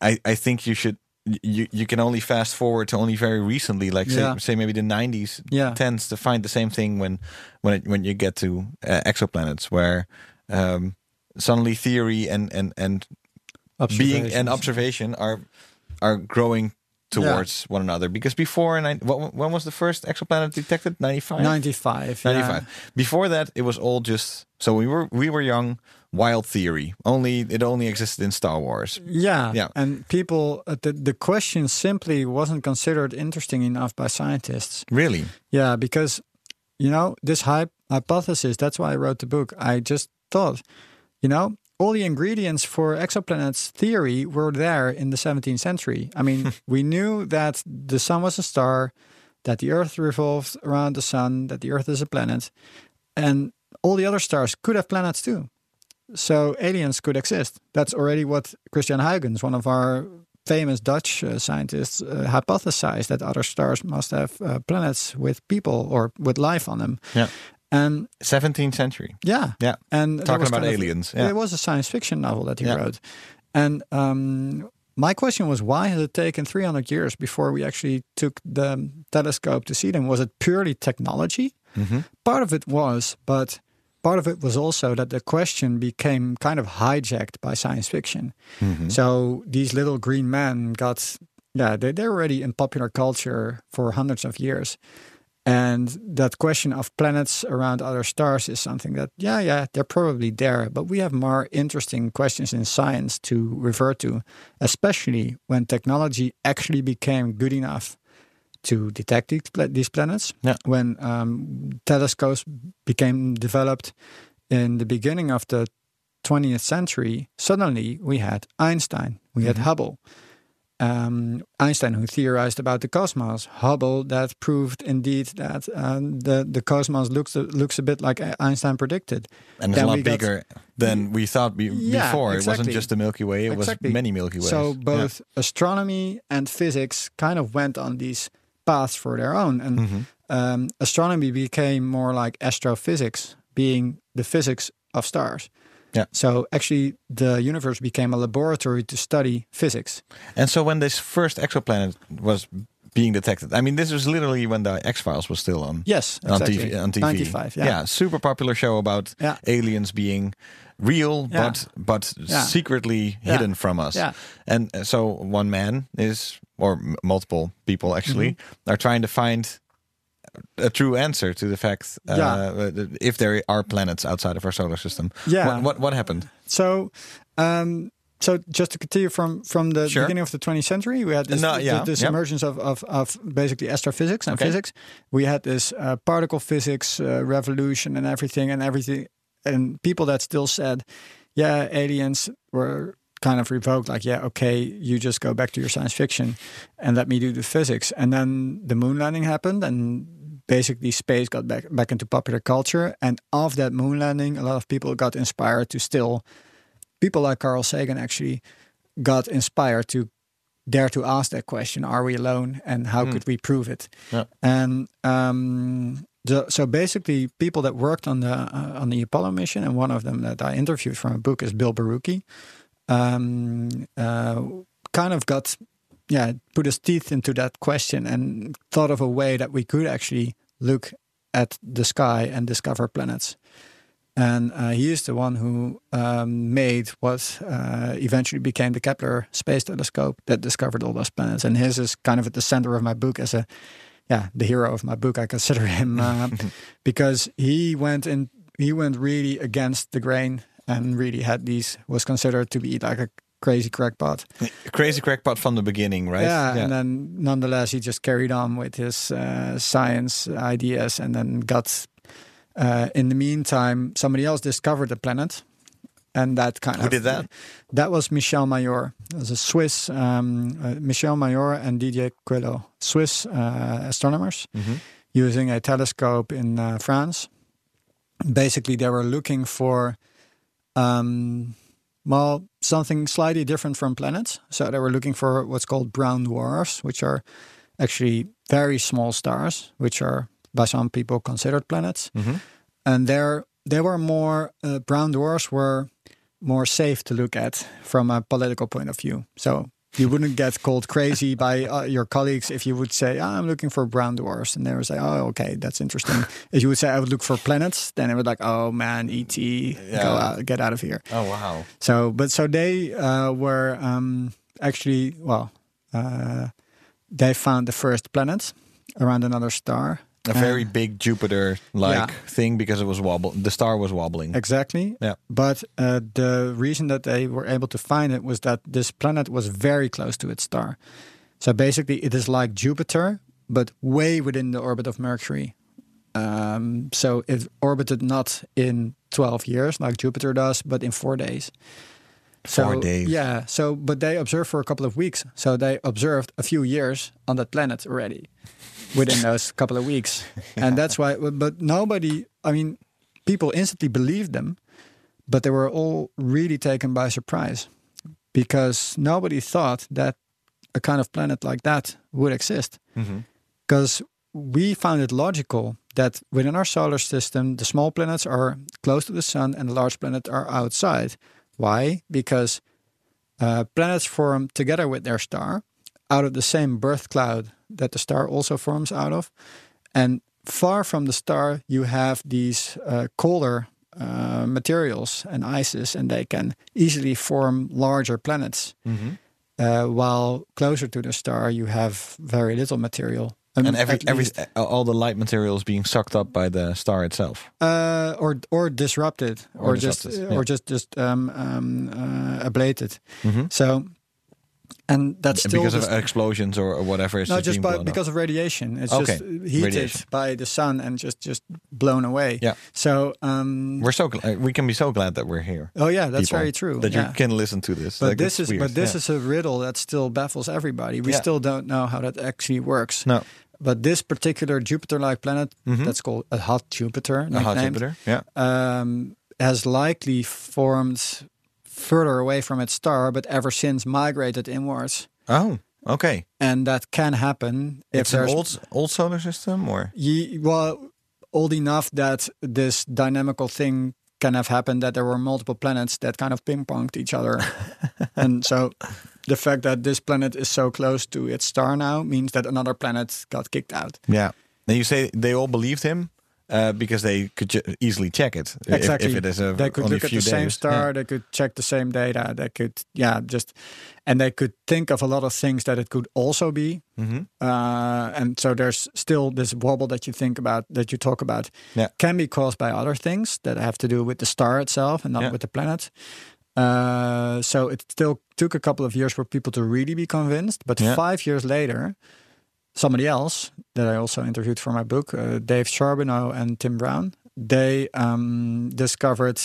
I I think you should you you can only fast forward to only very recently, like say, yeah. say maybe the nineties, yeah. tens to find the same thing when when it, when you get to uh, exoplanets, where um, suddenly theory and and and being and observation are are growing towards yeah. one another. Because before, when was the first exoplanet detected? ninety-five ninety-five ninety-five Yeah. Before that, it was all just, so we were we were young, wild theory. Only it only existed in Star Wars. Yeah, yeah. And people, the, the question simply wasn't considered interesting enough by scientists. Really? Yeah, because, you know, this hype, hypothesis, that's why I wrote the book. I just thought, you know, all the ingredients for exoplanets theory were there in the seventeenth century. I mean, we knew that the sun was a star, that the Earth revolves around the sun, that the Earth is a planet, and all the other stars could have planets too. So aliens could exist. That's already what Christiaan Huygens, one of our famous Dutch uh, scientists uh, hypothesized that other stars must have uh, planets with people or with life on them. Yeah. And seventeenth century. Yeah. Yeah. And talking about aliens. Of, yeah. It was a science fiction novel that he yeah. wrote. And um, my question was, why has it taken three hundred years before we actually took the telescope to see them? Was it purely technology? Mm-hmm. Part of it was, but part of it was also that the question became kind of hijacked by science fiction. Mm-hmm. So these little green men got, yeah, they, they're already in popular culture for hundreds of years. And that question of planets around other stars is something that, yeah, yeah, they're probably there. But we have more interesting questions in science to refer to, especially when technology actually became good enough to detect these planets. Yeah. When um, telescopes became developed in the beginning of the twentieth century, suddenly we had Einstein, we mm-hmm. had Hubble. Um, Einstein, who theorized about the cosmos, Hubble, that proved indeed that um, the the cosmos looks looks a bit like Einstein predicted, and it's a lot bigger got, than we thought be, yeah, before. Exactly. It wasn't just the Milky Way; it exactly. was many Milky Ways. So both yeah. astronomy and physics kind of went on these paths for their own, and mm-hmm. um, astronomy became more like astrophysics, being the physics of stars. Yeah. So actually, the universe became a laboratory to study physics. And so when this first exoplanet was being detected, I mean, this was literally when the X-Files was still on. Yes, exactly. On T V. On T V. ninety-five, yeah. Yeah, super popular show about yeah. aliens being real, yeah. but but yeah. secretly yeah. hidden from us. Yeah. And so one man is, or multiple people actually, mm-hmm. are trying to find a true answer to the fact uh, yeah. if there are planets outside of our solar system. Yeah. What what, what happened? So, um, so just to continue from from the sure. beginning of the twentieth century, we had this, no, yeah, this yep. emergence of, of of basically astrophysics and okay. physics. We had this uh, particle physics uh, revolution and everything and everything and people that still said, yeah, aliens were kind of revoked, like, yeah, okay, you just go back to your science fiction and let me do the physics. And then the moon landing happened and basically space got back back into popular culture. And off that moon landing, a lot of people got inspired to still, people like Carl Sagan actually got inspired to dare to ask that question, are we alone and how mm. could we prove it? Yeah. And um, the, so basically people that worked on the, uh, on the Apollo mission, and one of them that I interviewed from a book is Bill Barucki, Um, uh, kind of got, yeah, put his teeth into that question and thought of a way that we could actually look at the sky and discover planets. And uh, he is the one who um, made what uh, eventually became the Kepler Space Telescope that discovered all those planets. And his is kind of at the center of my book as a, yeah, the hero of my book. I consider him uh, because he went in, he went really against the grain. And really had these, was considered to be like a crazy crackpot. A crazy crackpot from the beginning, right? Yeah, yeah, and then nonetheless, he just carried on with his uh, science ideas and then got, uh, in the meantime, somebody else discovered the planet. And that kind Who of... Who did that? That was Michel Mayor. It was a Swiss, um, uh, Michel Mayor and Didier Quillo, Swiss uh, astronomers, mm-hmm. using a telescope in uh, France. Basically, they were looking for... Um, well, something slightly different from planets. So they were looking for what's called brown dwarfs, which are actually very small stars, which are by some people considered planets. Mm-hmm. And they're, they were more, uh, brown dwarfs were more safe to look at from a political point of view. So you wouldn't get called crazy by uh, your colleagues if you would say, oh, I'm looking for brown dwarfs. And they would say, oh, okay, that's interesting. If you would say, I would look for planets, then they would like, oh, man, E T, yeah. go out, get out of here. Oh, wow. So, but so they uh, were um, actually, well, uh, they found the first planet around another star. A very uh, big Jupiter-like yeah. thing because it was wobbling. The star was wobbling. Exactly. Yeah. But uh, the reason that they were able to find it was that this planet was very close to its star. So basically, it is like Jupiter, but way within the orbit of Mercury. Um, so it orbited not in twelve years like Jupiter does, but in four days. So, four days. Yeah. So, but they observed for a couple of weeks. So they observed a few years on that planet already. Within those couple of weeks. Yeah. And that's why, but nobody, I mean, people instantly believed them, but they were all really taken by surprise because nobody thought that a kind of planet like that would exist. Because mm-hmm. we found it logical that within our solar system, the small planets are close to the sun and the large planets are outside. Why? Because uh, planets form together with their star out of the same birth cloud that the star also forms out of. And far from the star, you have these uh, colder uh, materials and ices, and they can easily form larger planets. Mm-hmm. Uh, while closer to the star, you have very little material. Um, and every, every all the light material is being sucked up by the star itself, uh, or or disrupted, or, or disrupted, just yeah. or just just um, um, uh, ablated. Mm-hmm. So, and that's still because of explosions or, or whatever. Is no, just by, because up. of radiation. It's okay. just heated radiation. by the sun and just just blown away. Yeah. So um, we're so gl- we can be so glad that we're here. Oh yeah, that's people, very true. That yeah. you can listen to this. But like, this is weird. but this yeah. is a riddle that still baffles everybody. We yeah. still don't know how that actually works. No. But this particular Jupiter-like planet, mm-hmm. that's called a hot Jupiter, nicknamed, a hot Jupiter, yeah, um, has likely formed further away from its star, but ever since migrated inwards. Oh, okay. And that can happen. If it's an old old solar system, or ye, well, old enough that this dynamical thing can have happened, that there were multiple planets that kind of ping-ponged each other, and so. The fact that this planet is so close to its star now means that another planet got kicked out. Yeah. Now you say they all believed him uh, because they could ju- easily check it. Exactly. If, if it is a, they could look at the days. same star. Yeah. They could check the same data. They could, yeah, just... And they could think of a lot of things that it could also be. Mm-hmm. Uh, and so there's still this wobble that you think about, that you talk about. Yeah. Can be caused by other things that have to do with the star itself and not yeah. with the planet. Uh, so it still took a couple of years for people to really be convinced. But yeah. five years later, somebody else that I also interviewed for my book, uh, Dave Charbonneau and Tim Brown, they um, discovered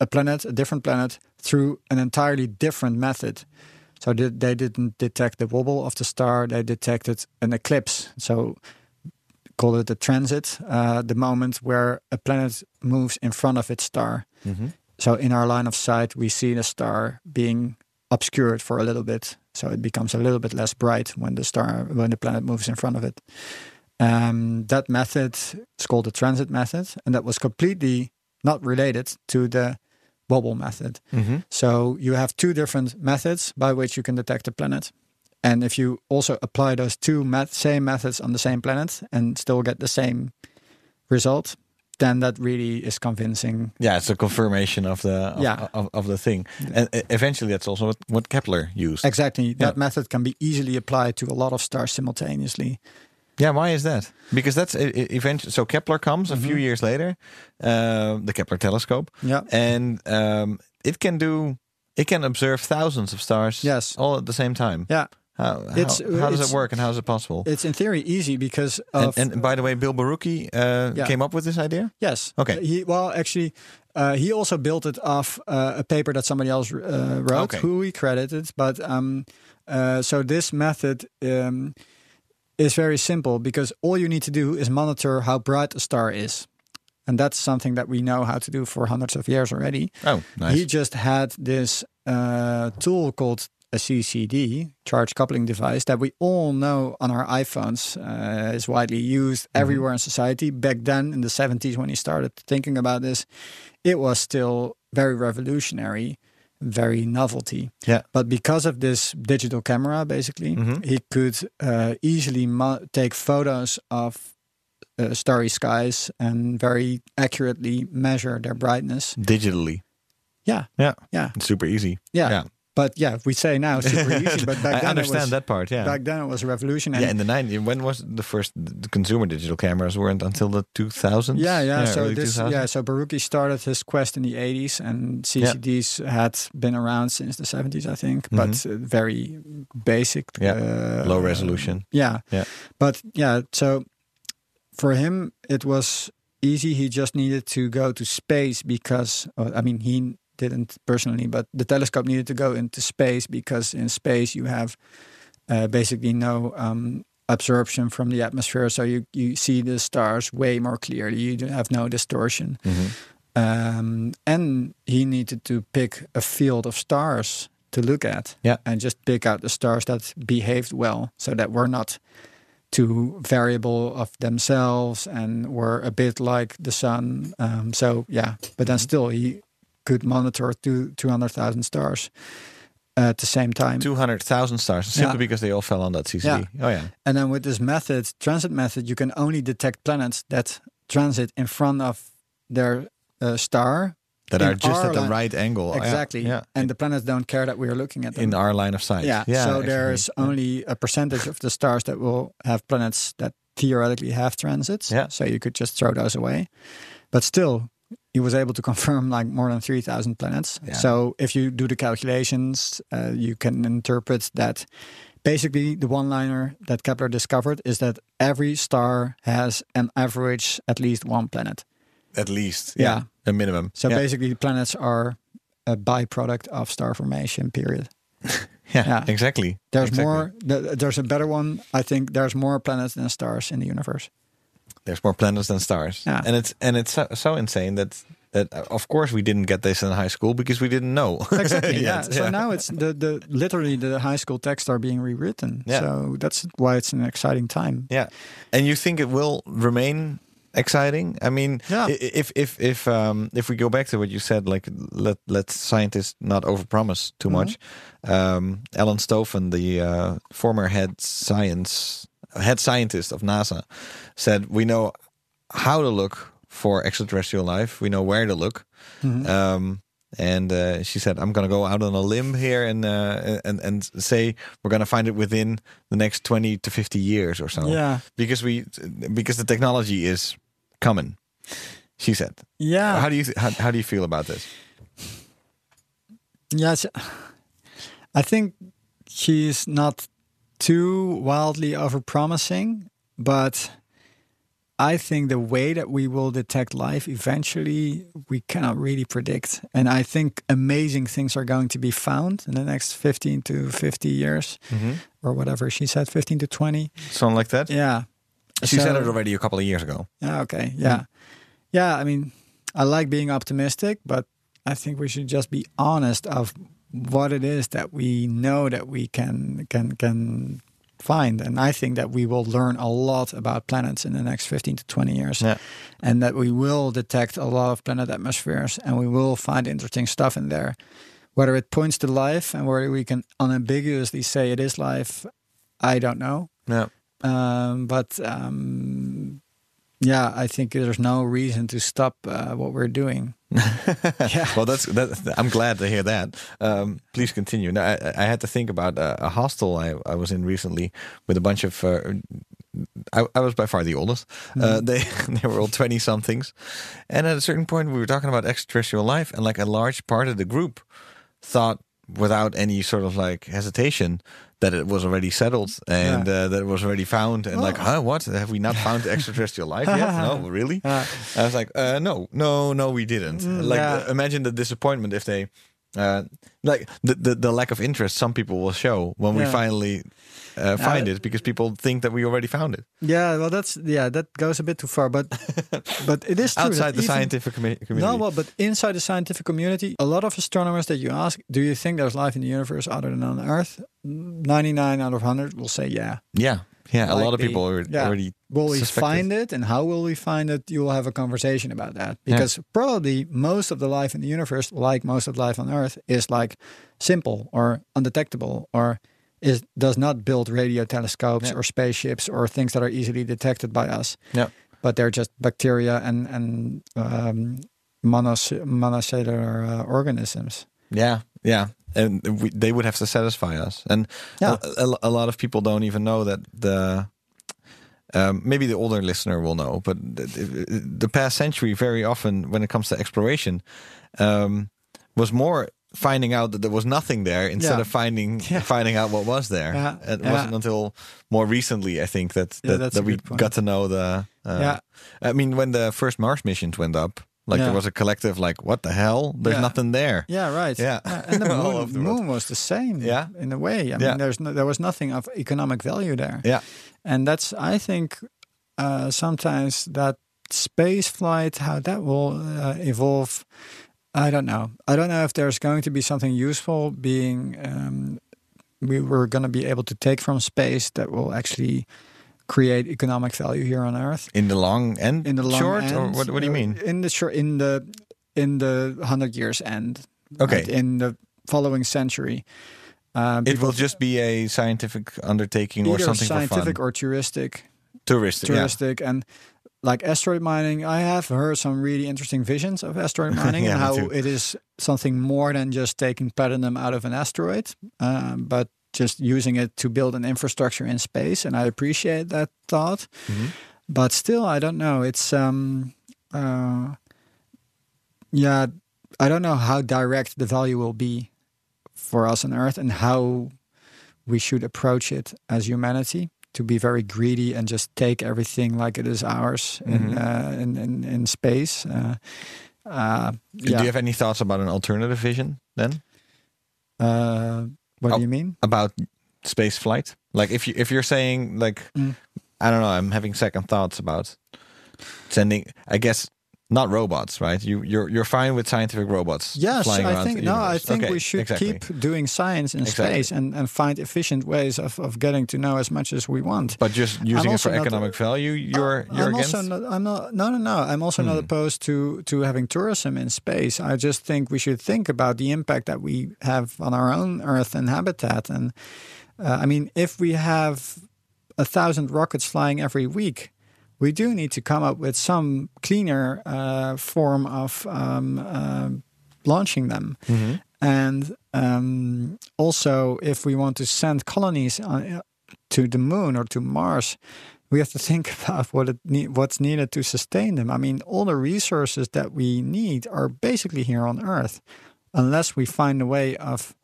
a planet, a different planet, through an entirely different method. So they, they didn't detect the wobble of the star. They detected an eclipse. So call it a transit, uh, the moment where a planet moves in front of its star. Mm-hmm. So in our line of sight, we see the star being obscured for a little bit. So it becomes a little bit less bright when the star, when the planet moves in front of it. Um, that method is called the transit method. And that was completely not related to the wobble method. Mm-hmm. So you have two different methods by which you can detect a planet. And if you also apply those two met- same methods on the same planet and still get the same result, then that really is convincing. Yeah, it's a confirmation of the of, yeah. of, of the thing. And eventually that's also what, what Kepler used. Exactly. That yeah. method can be easily applied to a lot of stars simultaneously. Yeah, why is that? Because that's eventually... So Kepler comes mm-hmm. a few years later, uh, the Kepler telescope, yeah. and um, it can do... It can observe thousands of stars yes. all at the same time. Yeah. How, it's, how, how does it's, it work and how is it possible? It's in theory easy because of... And, and by the way, Bill Barucki uh, yeah. came up with this idea? Yes. Okay. He, well, actually, uh, he also built it off uh, a paper that somebody else uh, wrote, okay. who he credited. But um, uh, so this method um, is very simple because all you need to do is monitor how bright a star is. And that's something that we know how to do for hundreds of years already. Oh, nice. He just had this uh, tool called... a C C D, charge coupling device, that we all know on our iPhones uh, is widely used everywhere mm-hmm. in society. Back then in the seventies, when he started thinking about this, it was still very revolutionary, very novelty. Yeah. But because of this digital camera, basically, mm-hmm. he could uh, easily mo- take photos of uh, starry skies and very accurately measure their brightness. Digitally. Yeah. Yeah. Yeah. It's super easy. Yeah. Yeah. But yeah, we say now super easy, but back I then understand it was, that part. Yeah, back then it was a revolution. And yeah, in the nineties, when was the first the consumer digital cameras? Weren't until the two thousands. Yeah, yeah. yeah so this, yeah, so Barucki started his quest in the eighties, and C C Ds yeah. had been around since the seventies, I think, mm-hmm. but uh, very basic, yeah. uh, low resolution. Uh, yeah, yeah. But yeah, so for him it was easy. He just needed to go to space because, uh, I mean, he. didn't personally, but the telescope needed to go into space because in space you have uh, basically no um, absorption from the atmosphere, so you, you see the stars way more clearly. You have no distortion. Mm-hmm. Um, and he needed to pick a field of stars to look at, yeah. and just pick out the stars that behaved well, so that we're not too variable of themselves and were a bit like the sun. Um, so yeah, but then still he could monitor two, two hundred thousand stars at the same time. two hundred thousand stars, simply yeah. because they all fell on that C C D. Yeah. Oh yeah. And then with this method, transit method, you can only detect planets that transit in front of their uh, star. That in are just at the line. right angle. Exactly. Yeah. Yeah. And in, the planets don't care that we are looking at them. In our line of sight. Yeah. yeah so there's yeah. only a percentage of the stars that will have planets that theoretically have transits. Yeah. So you could just throw those away. But still, he was able to confirm like more than three thousand planets. Yeah. So if you do the calculations, uh, you can interpret that basically the one-liner that Kepler discovered is that every star has an average at least one planet. At least, yeah, yeah. a minimum. So yeah. basically, planets are a byproduct of star formation. Period. yeah, yeah, exactly. There's exactly. more. Th- there's a better one. I think there's more planets than stars in the universe. There's more planets than stars, yeah. and it's and it's so, so insane that that of course we didn't get this in high school because we didn't know. Exactly. yeah. So yeah. now it's the the literally the high school texts are being rewritten. Yeah. So that's why it's an exciting time. Yeah, and you think it will remain exciting? I mean, yeah. if if if um, if we go back to what you said, like let let scientists not overpromise too mm-hmm. much. Um, Alan Stoven, the uh, former head science head scientist of NASA, said, "We know how to look for extraterrestrial life. We know where to look." Mm-hmm. Um, and uh, she said, "I'm going to go out on a limb here and uh, and and say we're going to find it within the next twenty to fifty years or so." Yeah, because we because the technology is coming, she said. Yeah. How do you th- how, how do you feel about this? Yes, I think she's not too wildly overpromising, but I think the way that we will detect life eventually we cannot really predict. And I think amazing things are going to be found in the next fifteen to fifty years mm-hmm. or whatever she said, fifteen to twenty. Something like that? Yeah. She so, said it already a couple of years ago. Yeah, okay. Yeah. Mm. Yeah, I mean, I like being optimistic, but I think we should just be honest of what it is that we know that we can can can find. And I think that we will learn a lot about planets in the next fifteen to twenty years. Yeah. And that we will detect a lot of planet atmospheres and we will find interesting stuff in there. Whether it points to life and whether we can unambiguously say it is life, I don't know. Yeah. Um, but um, yeah, I think there's no reason to stop uh, what we're doing. yeah. Well, that's, that's. I'm glad to hear that. Um, please continue. Now, I, I had to think about a, a hostel I, I was in recently with a bunch of. Uh, I, I was by far the oldest. Mm-hmm. Uh, they they were all twenty somethings, and at a certain point we were talking about extraterrestrial life, and like a large part of the group thought, without any sort of like hesitation, that it was already settled and yeah. uh, that it was already found and oh. like, huh, what? Have we not found extraterrestrial life yet? No, really? Uh, I was like, uh, no, no, no, we didn't. Like, yeah. uh, imagine the disappointment if they, uh, like the, the the lack of interest some people will show when yeah. we finally uh, find uh, it, because people think that we already found it. Yeah, well, that's yeah, that goes a bit too far, but but it is true outside the even, scientific commu- community. No, well, but inside the scientific community, a lot of astronomers that you ask, do you think there's life in the universe other than on Earth? ninety-nine out of one hundred will say yeah. Yeah, yeah. Like a lot of the, people are yeah. already. Will we suspected. Find it, and how will we find it? You will have a conversation about that, because yeah. probably most of the life in the universe, like most of life on Earth, is like simple or undetectable, or is does not build radio telescopes yeah. or spaceships or things that are easily detected by us. Yeah, but they're just bacteria and and um, monos, monocellular uh, organisms. Yeah, yeah. And we, they would have to satisfy us, and yeah. a, a lot of people don't even know that the. Um, maybe the older listener will know, but the, the past century, very often, when it comes to exploration, um, was more finding out that there was nothing there instead yeah. of finding yeah. finding out what was there. Yeah. It yeah. wasn't until more recently, I think, that that, yeah, that we got to know the. Uh, yeah. I mean, when the first Mars missions went up. Like yeah. there was a collective, like, what the hell? There's yeah. nothing there. Yeah, right. Yeah, yeah. And the moon, the moon was the same. Yeah. In a way, I yeah. mean, there's no, there was nothing of economic value there. Yeah, and that's I think uh, sometimes that space flight, how that will uh, evolve, I don't know. I don't know if there's going to be something useful being um, we were going to be able to take from space that will actually create economic value here on Earth. In the long end? In the long short, end, or what, what do you mean? In the short, in the in the hundred years end. Okay. Right? In the following century. Uh, it will just be a scientific undertaking or something for fun. Scientific or touristic. Touristic, touristic, yeah. And like asteroid mining, I have heard some really interesting visions of asteroid mining yeah, and how it is something more than just taking platinum out of an asteroid, um, but just using it to build an infrastructure in space. And I appreciate that thought, mm-hmm. but still, I don't know. It's, um, uh, yeah, I don't know how direct the value will be for us on Earth and how we should approach it as humanity. To be very greedy and just take everything like it is ours in mm-hmm. uh, in, in in space. Uh, uh, yeah. Do you have any thoughts about an alternative vision then? Uh, what oh, do you mean about space flight? Like if you if you're saying like mm. I don't know, I'm having second thoughts about sending. I guess not robots, right? You you're you're fine with scientific robots? Yes, flying I around think no. I think okay, we should exactly. keep doing science in exactly. space and, and find efficient ways of, of getting to know as much as we want. But just using it for economic value, you're you're I'm against? Also not, I'm not. No, no, no. I'm also hmm. not opposed to to having tourism in space. I just think we should think about the impact that we have on our own Earth and habitat. And uh, I mean, if we have a thousand rockets flying every week. We do need to come up with some cleaner uh, form of um, uh, launching them. Mm-hmm. And um, also, if we want to send colonies on, to the moon or to Mars, we have to think about what it ne- what's needed to sustain them. I mean, all the resources that we need are basically here on Earth, unless we find a way of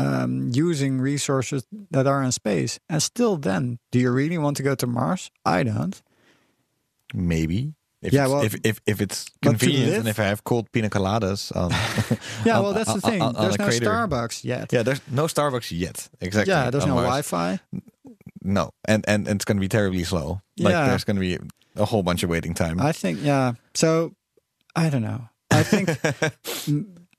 Um, using resources that are in space. And still then, do you really want to go to Mars? I don't. Maybe if yeah, it's, well, if, if if it's convenient and if I have cold pina coladas. Um, yeah, on, well, that's the thing. On, on, there's on no crater. Starbucks yet. Yeah, there's no Starbucks yet. Exactly. Yeah, there's no Wi-Fi. No, and, and and it's going to be terribly slow. Like yeah. there's going to be a whole bunch of waiting time. I think. Yeah. So I don't know. I think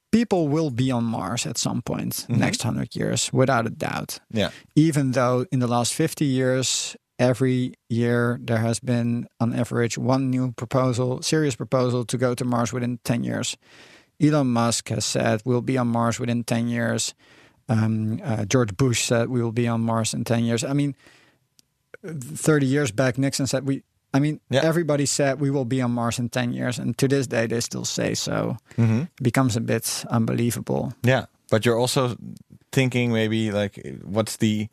people will be on Mars at some point mm-hmm. next hundred years, without a doubt. Yeah. Even though in the last fifty years. Every year there has been, on average, one new proposal, serious proposal to go to Mars within ten years. Elon Musk has said we'll be on Mars within ten years. Um, uh, George Bush said we will be on Mars in ten years. I mean, thirty years back, Nixon said we... I mean, yeah. everybody said we will be on Mars in ten years. And to this day, they still say so. Mm-hmm. It becomes a bit unbelievable. Yeah, but you're also thinking maybe like, what's the...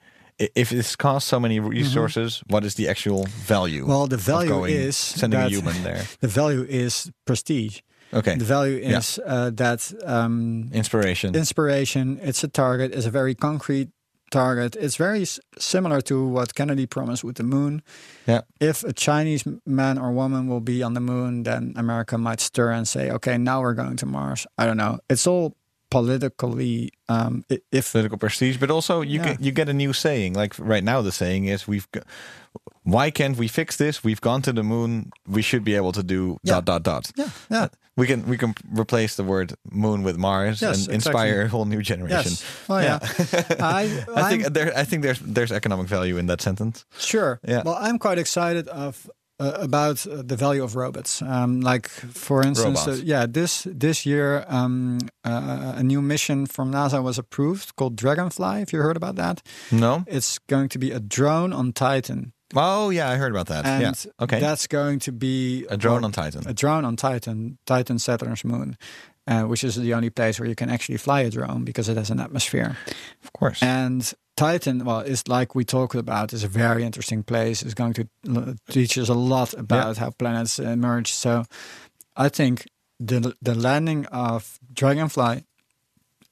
If this costs so many resources, mm-hmm. what is the actual value? Well, the value of going, is sending a human there. The value is prestige. Okay. The value is yeah. uh, that um, inspiration. Inspiration. It's a target. It's a very concrete target. It's very s- similar to what Kennedy promised with the moon. Yeah. If a Chinese man or woman will be on the moon, then America might stir and say, "Okay, now we're going to Mars." I don't know. It's all. Politically, um, if political prestige, but also you yeah. get, you get a new saying. Like right now, the saying is we've. Go- Why can't we fix this? We've gone to the moon. We should be able to do yeah. dot dot dot. Yeah, yeah. We can we can replace the word moon with Mars yes, and inspire exactly. a whole new generation. Yes. Oh yeah. yeah. I I think there I think there's there's economic value in that sentence. Sure. Yeah. Well, I'm quite excited of. Uh, about uh, the value of robots, um, like for instance, uh, yeah, this this year um, uh, a new mission from NASA was approved called Dragonfly. If you heard about that, no, it's going to be a drone on Titan. Oh yeah, I heard about that. And yeah, okay, that's going to be a drone on Titan. A drone on Titan, Titan, Saturn's moon, uh, which is the only place where you can actually fly a drone because it has an atmosphere, of course, and. Titan, well, it's like we talked about, is a very interesting place. It's going to l- teach us a lot about yeah. how planets emerge. So I think the the landing of Dragonfly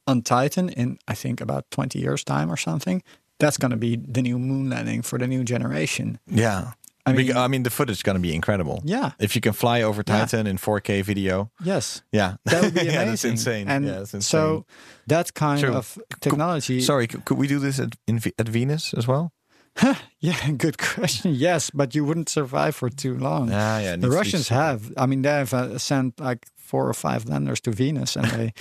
on Titan in, I think, about twenty years' time or something, that's going to be the new moon landing for the new generation. Yeah. I mean, I mean the footage is going to be incredible. Yeah. If you can fly over Titan yeah. in four K video. Yes. Yeah. That would be amazing. yeah, that's insane. And yeah, that's insane. So that kind True. Of technology. Could, sorry, could we do this at, in, at Venus as well? Huh, yeah, good question. Yes, but you wouldn't survive for too long. Ah, yeah, the Russians have. I mean, they have uh, sent like four or five landers to Venus, and they.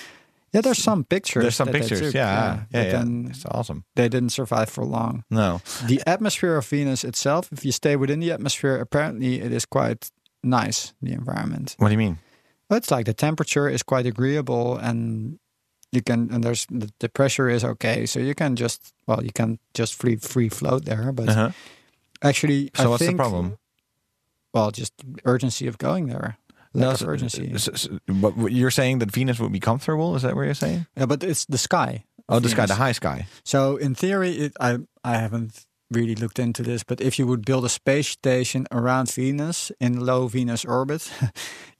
Yeah, there's some pictures. There's some pictures. Took, yeah, yeah, yeah. yeah. It's awesome. They didn't survive for long. No. The atmosphere of Venus itself, if you stay within the atmosphere, apparently it is quite nice. The environment. What do you mean? Well, it's like the temperature is quite agreeable, and you can and there's the, the pressure is okay, so you can just well you can just free free float there. But uh-huh. actually, so I what's think, the problem? Well, just the urgency of going there. No, so, urgency. So, so, but you're saying that Venus would be comfortable? Is that what you're saying? Yeah, but it's the sky. Oh, the Venus. sky, the high sky. So in theory, it, I I haven't really looked into this, but if you would build a space station around Venus in low Venus orbit,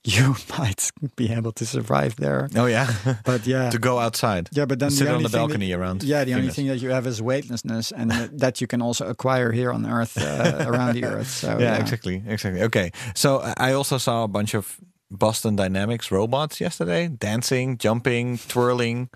you might be able to survive there. Oh yeah, but yeah, to go outside. Yeah, but then the sit on the balcony that, around. Yeah, the Venus. Only thing that you have is weightlessness, and that you can also acquire here on Earth, uh, around the Earth. So, yeah, yeah, exactly, exactly. Okay, so I also saw a bunch of Boston Dynamics robots yesterday dancing, jumping, twirling.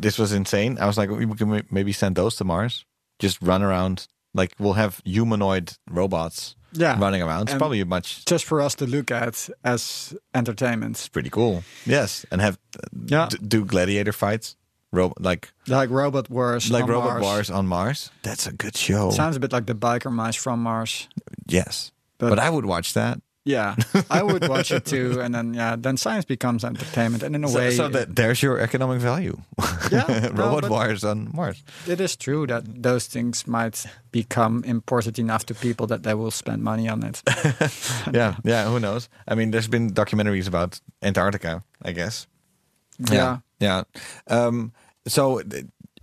This was insane. I was like, we can maybe send those to Mars. Just run around, like we'll have humanoid robots yeah. running around. It's and probably much just for us to look at as entertainment. It's pretty cool, yes. And have yeah. d- do gladiator fights, Rob- like like robot wars, like on robot Mars. wars on Mars. That's a good show. It sounds a bit like the biker mice from Mars. Yes, but, but I would watch that. Yeah, I would watch it too, and then yeah, then science becomes entertainment, and in a so, way, so that there's your economic value. Yeah, robot no, wires on Mars. It is true that those things might become important enough to people that they will spend money on it. yeah, yeah, who knows? I mean, there's been documentaries about Antarctica, I guess. Yeah, yeah. yeah. Um, so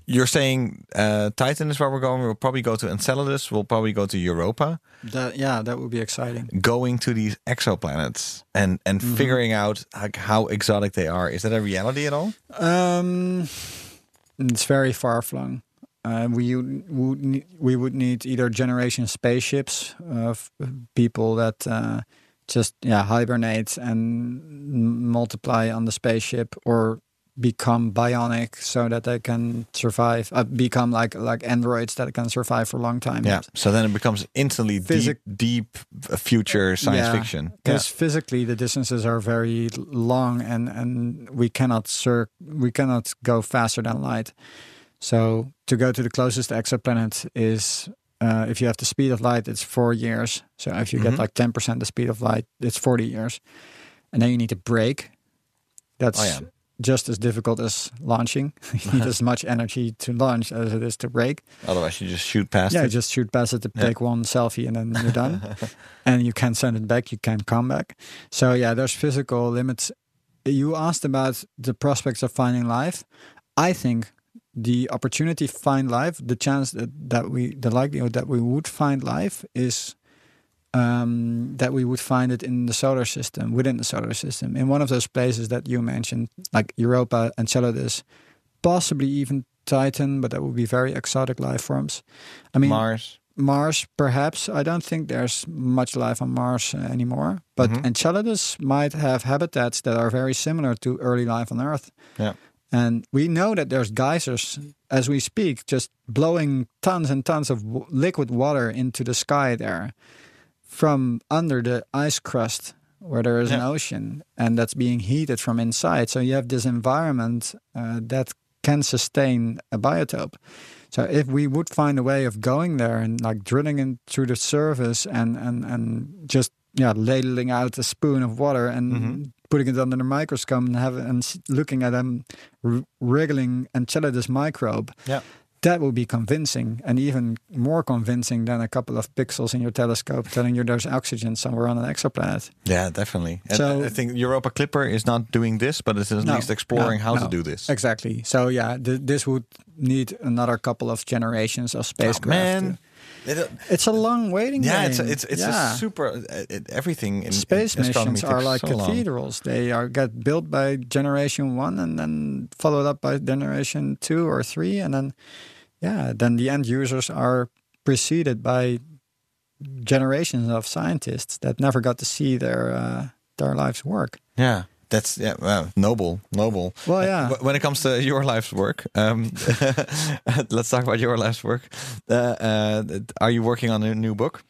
you're saying uh, Titan is where we're going. We'll probably go to Enceladus. We'll probably go to Europa. That, yeah, that would be exciting. Going to these exoplanets and, and mm-hmm. figuring out like, how exotic they are. Is that a reality at all? Um, it's very far-flung. Uh, we, we, we would need either generation spaceships of people that uh, just yeah hibernate and multiply on the spaceship or become bionic so that they can survive, uh, become like like androids that can survive for a long time. Yeah, so then it becomes instantly Physic- deep, deep future science yeah. fiction. Because yeah. physically the distances are very long, and, and we cannot cir- we cannot go faster than light. So to go to the closest exoplanet is, uh, if you have the speed of light, it's four years. So if you mm-hmm. get like ten percent the speed of light, it's forty years. And then you need to brake. That's... Oh, yeah. just as difficult as launching. You need as much energy to launch as it is to brake. Otherwise, you just shoot past yeah, it. Yeah, just shoot past it to yeah. take one selfie and then you're done. And you can't send it back. You can't come back. So yeah, there's physical limits. You asked about the prospects of finding life. I think the opportunity to find life, the chance that, that we, the likelihood that we would find life is... Um, that we would find it in the solar system, within the solar system, in one of those places that you mentioned, like Europa, Enceladus, possibly even Titan, but that would be very exotic life forms. I mean, Mars. Mars, perhaps. I don't think there's much life on Mars uh, anymore, but mm-hmm. Enceladus might have habitats that are very similar to early life on Earth. Yeah. And we know that there's geysers, as we speak, just blowing tons and tons of w- liquid water into the sky there. From under the ice crust where there is yeah. an ocean, and that's being heated from inside. So you have this environment uh, that can sustain a biotope. So if we would find a way of going there and like drilling in through the surface and and, and just yeah ladling out a spoon of water and mm-hmm. putting it under the microscope and have and looking at them r- wriggling Enceladus microbe. Yeah. That will be convincing, and even more convincing than a couple of pixels in your telescope telling you there's oxygen somewhere on an exoplanet. Yeah, definitely. And so, I think Europa Clipper is not doing this, but it's at no, least exploring no, how no. to do this. Exactly. So yeah, th- this would need another couple of generations of spacecraft. Oh, man. It, it's a long waiting yeah, game. It's a, it's, it's yeah, it's a super... It, everything in space in missions are like so cathedrals. Long. They are get built by generation one and then followed up by generation two or three. And then, yeah, then the end users are preceded by generations of scientists that never got to see their uh, their life's work. Yeah. That's yeah, wow, noble, noble. Well, yeah. When it comes to your life's work, um, let's talk about your life's work. Uh, uh, are you working on a new book?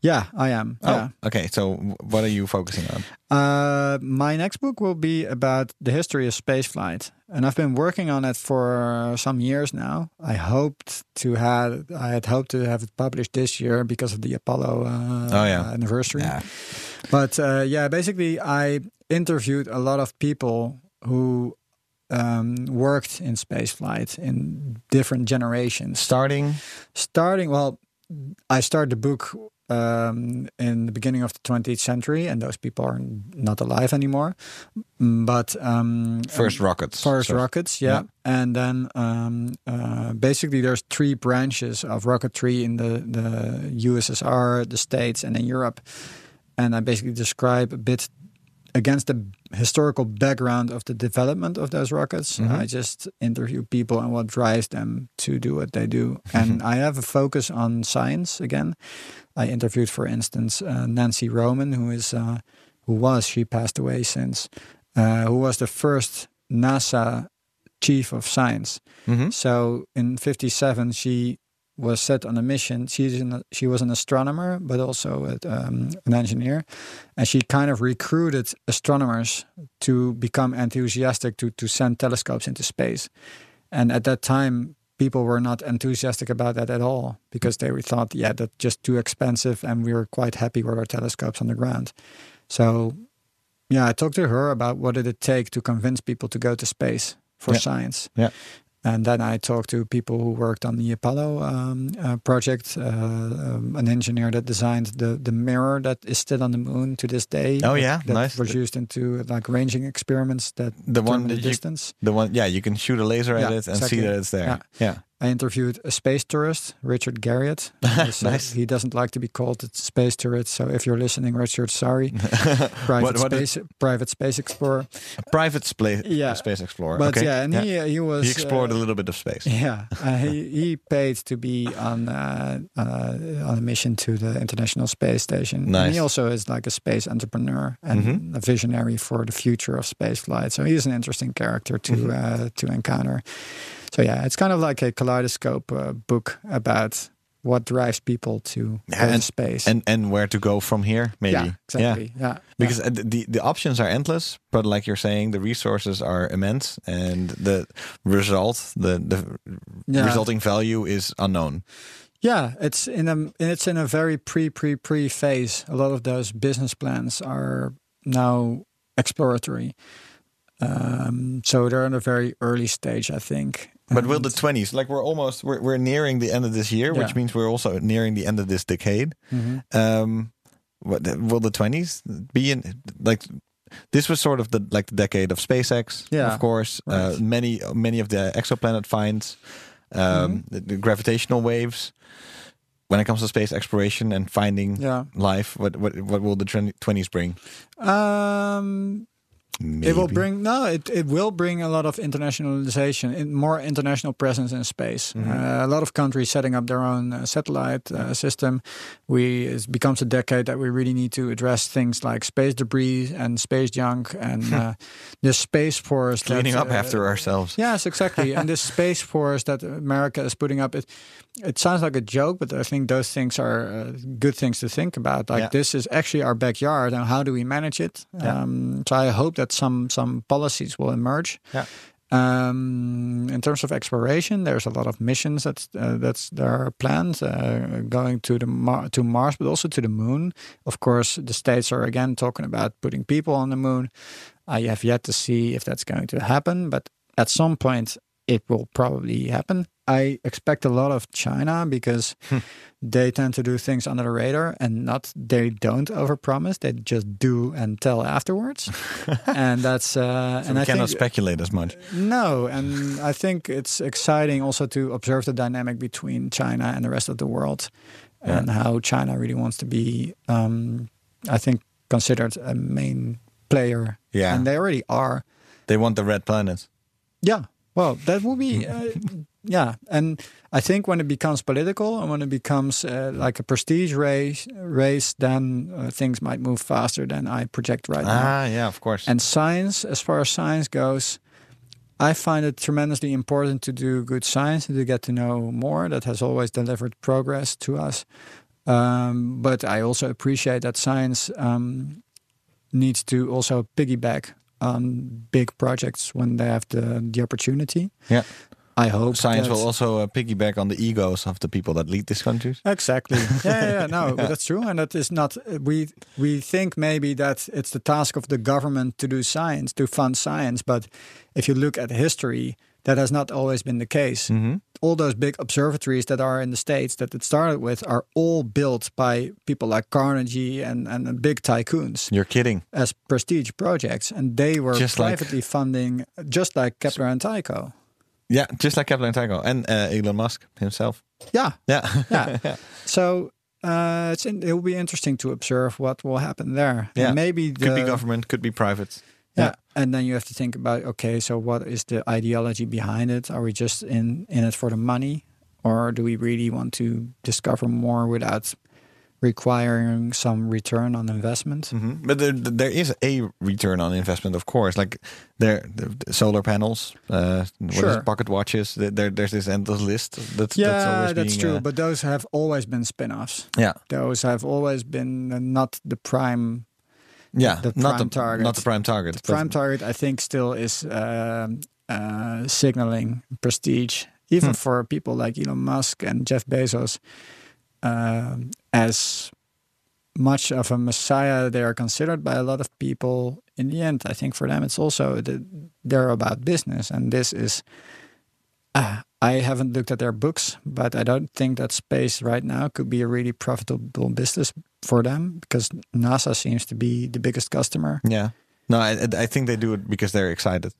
Yeah, I am. Oh, yeah. Okay. So, what are you focusing on? Uh, my next book will be about the history of spaceflight, and I've been working on it for some years now. I hoped to have, I had hoped to have it published this year because of the Apollo uh, oh, yeah. uh, anniversary. Yeah. But uh, yeah, basically, I interviewed a lot of people who um, worked in spaceflight in different generations. Starting, starting. Well, I started the book um, in the beginning of the twentieth century, and those people are not alive anymore. But um, first um, rockets, first so. rockets, yeah. yeah. And then um, uh, basically, there's three branches of rocketry in the the U S S R, the States, and in Europe. And I basically describe a bit against the historical background of the development of those rockets. Mm-hmm. I just interview people and what drives them to do what they do. And I have a focus on science again. I interviewed, for instance, uh, Nancy Roman, who is uh, who was, she passed away since, uh, who was the first NASA chief of science. Mm-hmm. So in fifty-seven, she was set on a mission. She's an, she was an astronomer, but also a, um, an engineer. And she kind of recruited astronomers to become enthusiastic to, to send telescopes into space. And at that time, people were not enthusiastic about that at all because they thought, yeah, that's just too expensive. And we were quite happy with our telescopes on the ground. So, yeah, I talked to her about what did it take to convince people to go to space for yeah. science. Yeah. And then I talked to people who worked on the Apollo um, uh, project, uh, um, an engineer that designed the, the mirror that is still on the moon to this day. Oh yeah, that nice. Was used into like ranging experiments that the one that the you, distance. The one, yeah, you can shoot a laser yeah, at it and exactly. see that it's there. Yeah. yeah. I interviewed a space tourist, Richard Garriott. Nice. Uh, he doesn't like to be called a space tourist, so if you're listening, Richard, sorry. Private what, what space, private space explorer. A private spa- yeah. space explorer. But okay. yeah, and yeah. he uh, he was. He explored uh, a little bit of space. Yeah, uh, he he paid to be on uh, uh, on a mission to the International Space Station. Nice. And he also is like a space entrepreneur and mm-hmm. a visionary for the future of spaceflight. So he's an interesting character to mm-hmm. uh, to encounter. So yeah, it's kind of like a kaleidoscope uh, book about what drives people to yeah, and, space and and where to go from here. Maybe yeah, exactly. Yeah, yeah. because yeah. the the options are endless, but like you're saying, the resources are immense, and the result, the the yeah. resulting value is unknown. Yeah, it's in a it's in a very pre pre pre phase. A lot of those business plans are now exploratory, um, so they're in a very early stage, I think. But will the twenties, like we're almost, we're, we're nearing the end of this year, yeah. which means we're also nearing the end of this decade. Mm-hmm. Um, what, will the twenties be in, like, this was sort of the like the decade of SpaceX, yeah, of course. Right. Uh, many, many of the exoplanet finds, um, mm-hmm. the, the gravitational waves. When it comes to space exploration and finding yeah. life, what, what, what will the twenties bring? Um... Maybe. It will bring no. It, it will bring a lot of internationalization, in more international presence in space. Mm-hmm. Uh, a lot of countries setting up their own uh, satellite uh, system. We it becomes a decade that we really need to address things like space debris and space junk and uh, this space force cleaning that, up uh, after ourselves. Yes, exactly. And this space force that America is putting up. It it sounds like a joke, but I think those things are uh, good things to think about. Like yeah. this is actually our backyard, and how do we manage it? Yeah. Um, so I hope that. Some some policies will emerge. Yeah. Um, in terms of exploration, there's a lot of missions that's uh, that's there are planned uh, going to the Mar- to Mars, but also to the Moon. Of course, the States are again talking about putting people on the Moon. I have yet to see if that's going to happen, but at some point it will probably happen. I expect a lot of China because they tend to do things under the radar and not they don't overpromise. They just do and tell afterwards, and that's uh, so and we I cannot think, speculate as much. No, and I think it's exciting also to observe the dynamic between China and the rest of the world, yeah. and how China really wants to be, um, I think, considered a main player. Yeah, and they already are. They want the red planet. Yeah. Well, that will be. Uh, yeah, and I think when it becomes political and when it becomes uh, like a prestige race, race, then uh, things might move faster than I project right now. Ah, yeah, of course. And science, as far as science goes, I find it tremendously important to do good science and to get to know more. That has always delivered progress to us. Um, but I also appreciate that science um, needs to also piggyback on big projects when they have the, the opportunity. Yeah. I hope science will also uh, piggyback on the egos of the people that lead these countries. Exactly. Yeah, yeah, no, yeah. That's true, and that is not. We we think maybe that it's the task of the government to do science, to fund science, but if you look at history, that has not always been the case. Mm-hmm. All those big observatories that are in the States that it started with are all built by people like Carnegie and and big tycoons. You're kidding. As prestige projects, and they were just privately like, funding, just like Kepler and Tycho. Yeah, just like Kepler and Tycho and uh, Elon Musk himself. Yeah, yeah, yeah. yeah. So uh, it's in, it will be interesting to observe what will happen there. Yeah, and maybe the, could be government, could be private. Yeah. yeah, and then you have to think about okay, so what is the ideology behind it? Are we just in in it for the money, or do we really want to discover more without requiring some return on investment? Mm-hmm. But there, there is a return on investment, of course. Like there, the solar panels, uh, what sure. is it, pocket watches. There, there's this endless list. That's, yeah, that's, always that's being, true. Uh, but those have always been spin-offs. Yeah, those have always been not the prime. Yeah, the prime not the target. Not the prime target. The prime target, I think, still is uh, uh, signaling prestige, even hmm. for people like Elon Musk and Jeff Bezos. Uh, as much of a messiah they are considered by a lot of people, in the end, I think for them it's also the, they're about business. And this is, uh, I haven't looked at their books, but I don't think that space right now could be a really profitable business for them because NASA seems to be the biggest customer. Yeah. No, I, I think they do it because they're excited.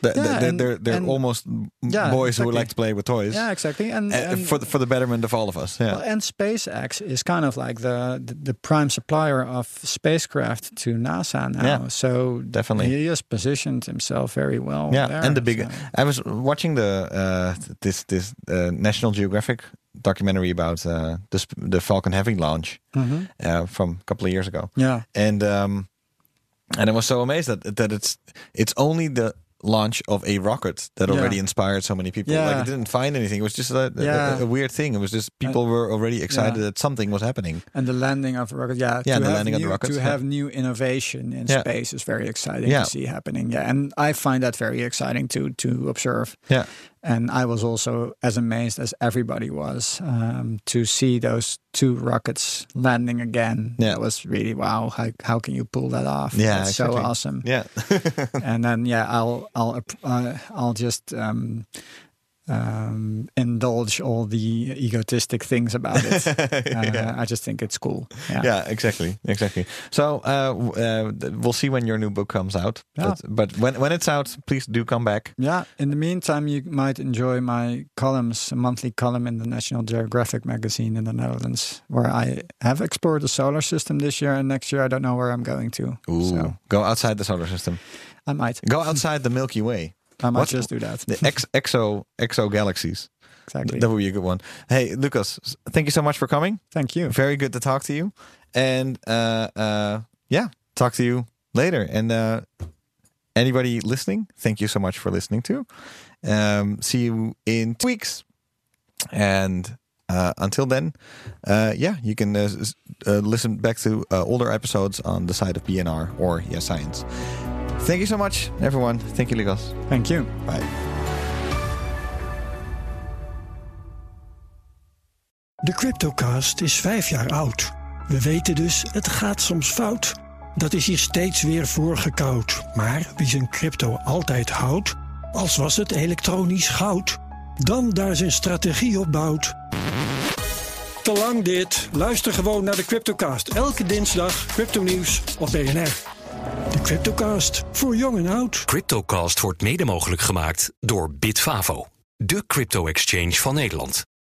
The, yeah, they're and, they're, they're and, almost yeah, boys exactly. who like to play with toys. Yeah, exactly. And, and, and for the, for the betterment of all of us. Yeah. Well, and SpaceX is kind of like the, the the prime supplier of spacecraft to NASA now. Yeah, so definitely, he has positioned himself very well. Yeah, there, and the big. So. I was watching the uh, this this uh, National Geographic documentary about uh, the the Falcon Heavy launch mm-hmm. uh, from a couple of years ago. Yeah, and um, and I was so amazed that that it's it's only the launch of a rocket that yeah. already inspired so many people. Yeah. Like it didn't find anything. It was just a, yeah. a, a weird thing. It was just people were already excited yeah. that something was happening. And the landing of the rocket. Yeah, yeah, the landing new, of the rocket. To yeah. have new innovation in yeah. space is very exciting yeah. to see happening. Yeah, and I find that very exciting to to observe. Yeah, and I was also as amazed as everybody was um, to see those two rockets landing again. Yeah, it was really wow. How how can you pull that off? Yeah, that's exactly. so awesome. Yeah, and then yeah, I'll. I'll uh, I'll just um, um, indulge all the egotistic things about it. Uh, yeah. I just think it's cool. Yeah, yeah exactly, exactly. So uh, uh, we'll see when your new book comes out. Yeah. But, but when when it's out, please do come back. Yeah. In the meantime, you might enjoy my columns, a monthly column in the National Geographic magazine in the Netherlands, where I have explored the solar system this year and next year. I don't know where I'm going to. Ooh, so. Go outside the solar system. I might. Go outside the Milky Way. I might What's just do that. The ex, exo, exo galaxies. Exactly. That would be a good one. Hey, Lucas, thank you so much for coming. Thank you. Very good to talk to you. And uh, uh, yeah, talk to you later. And uh, anybody listening, thank you so much for listening too. Um, see you in two weeks. And uh, until then, uh, yeah, you can uh, uh, listen back to uh, older episodes on the site of B N R or Yeah Science. Thank you so much, everyone. Thank you, Lucas. Thank you. Bye. De Cryptocast is vijf jaar oud. We weten dus, het gaat soms fout. Dat is hier steeds weer voorgekoud. Maar wie zijn crypto altijd houdt, als was het elektronisch goud, dan daar zijn strategie op bouwt. Te lang dit. Luister gewoon naar de Cryptocast. Elke dinsdag cryptonieuws op B N R. De Cryptocast, voor jong en oud. Cryptocast wordt mede mogelijk gemaakt door Bitvavo, de crypto-exchange van Nederland.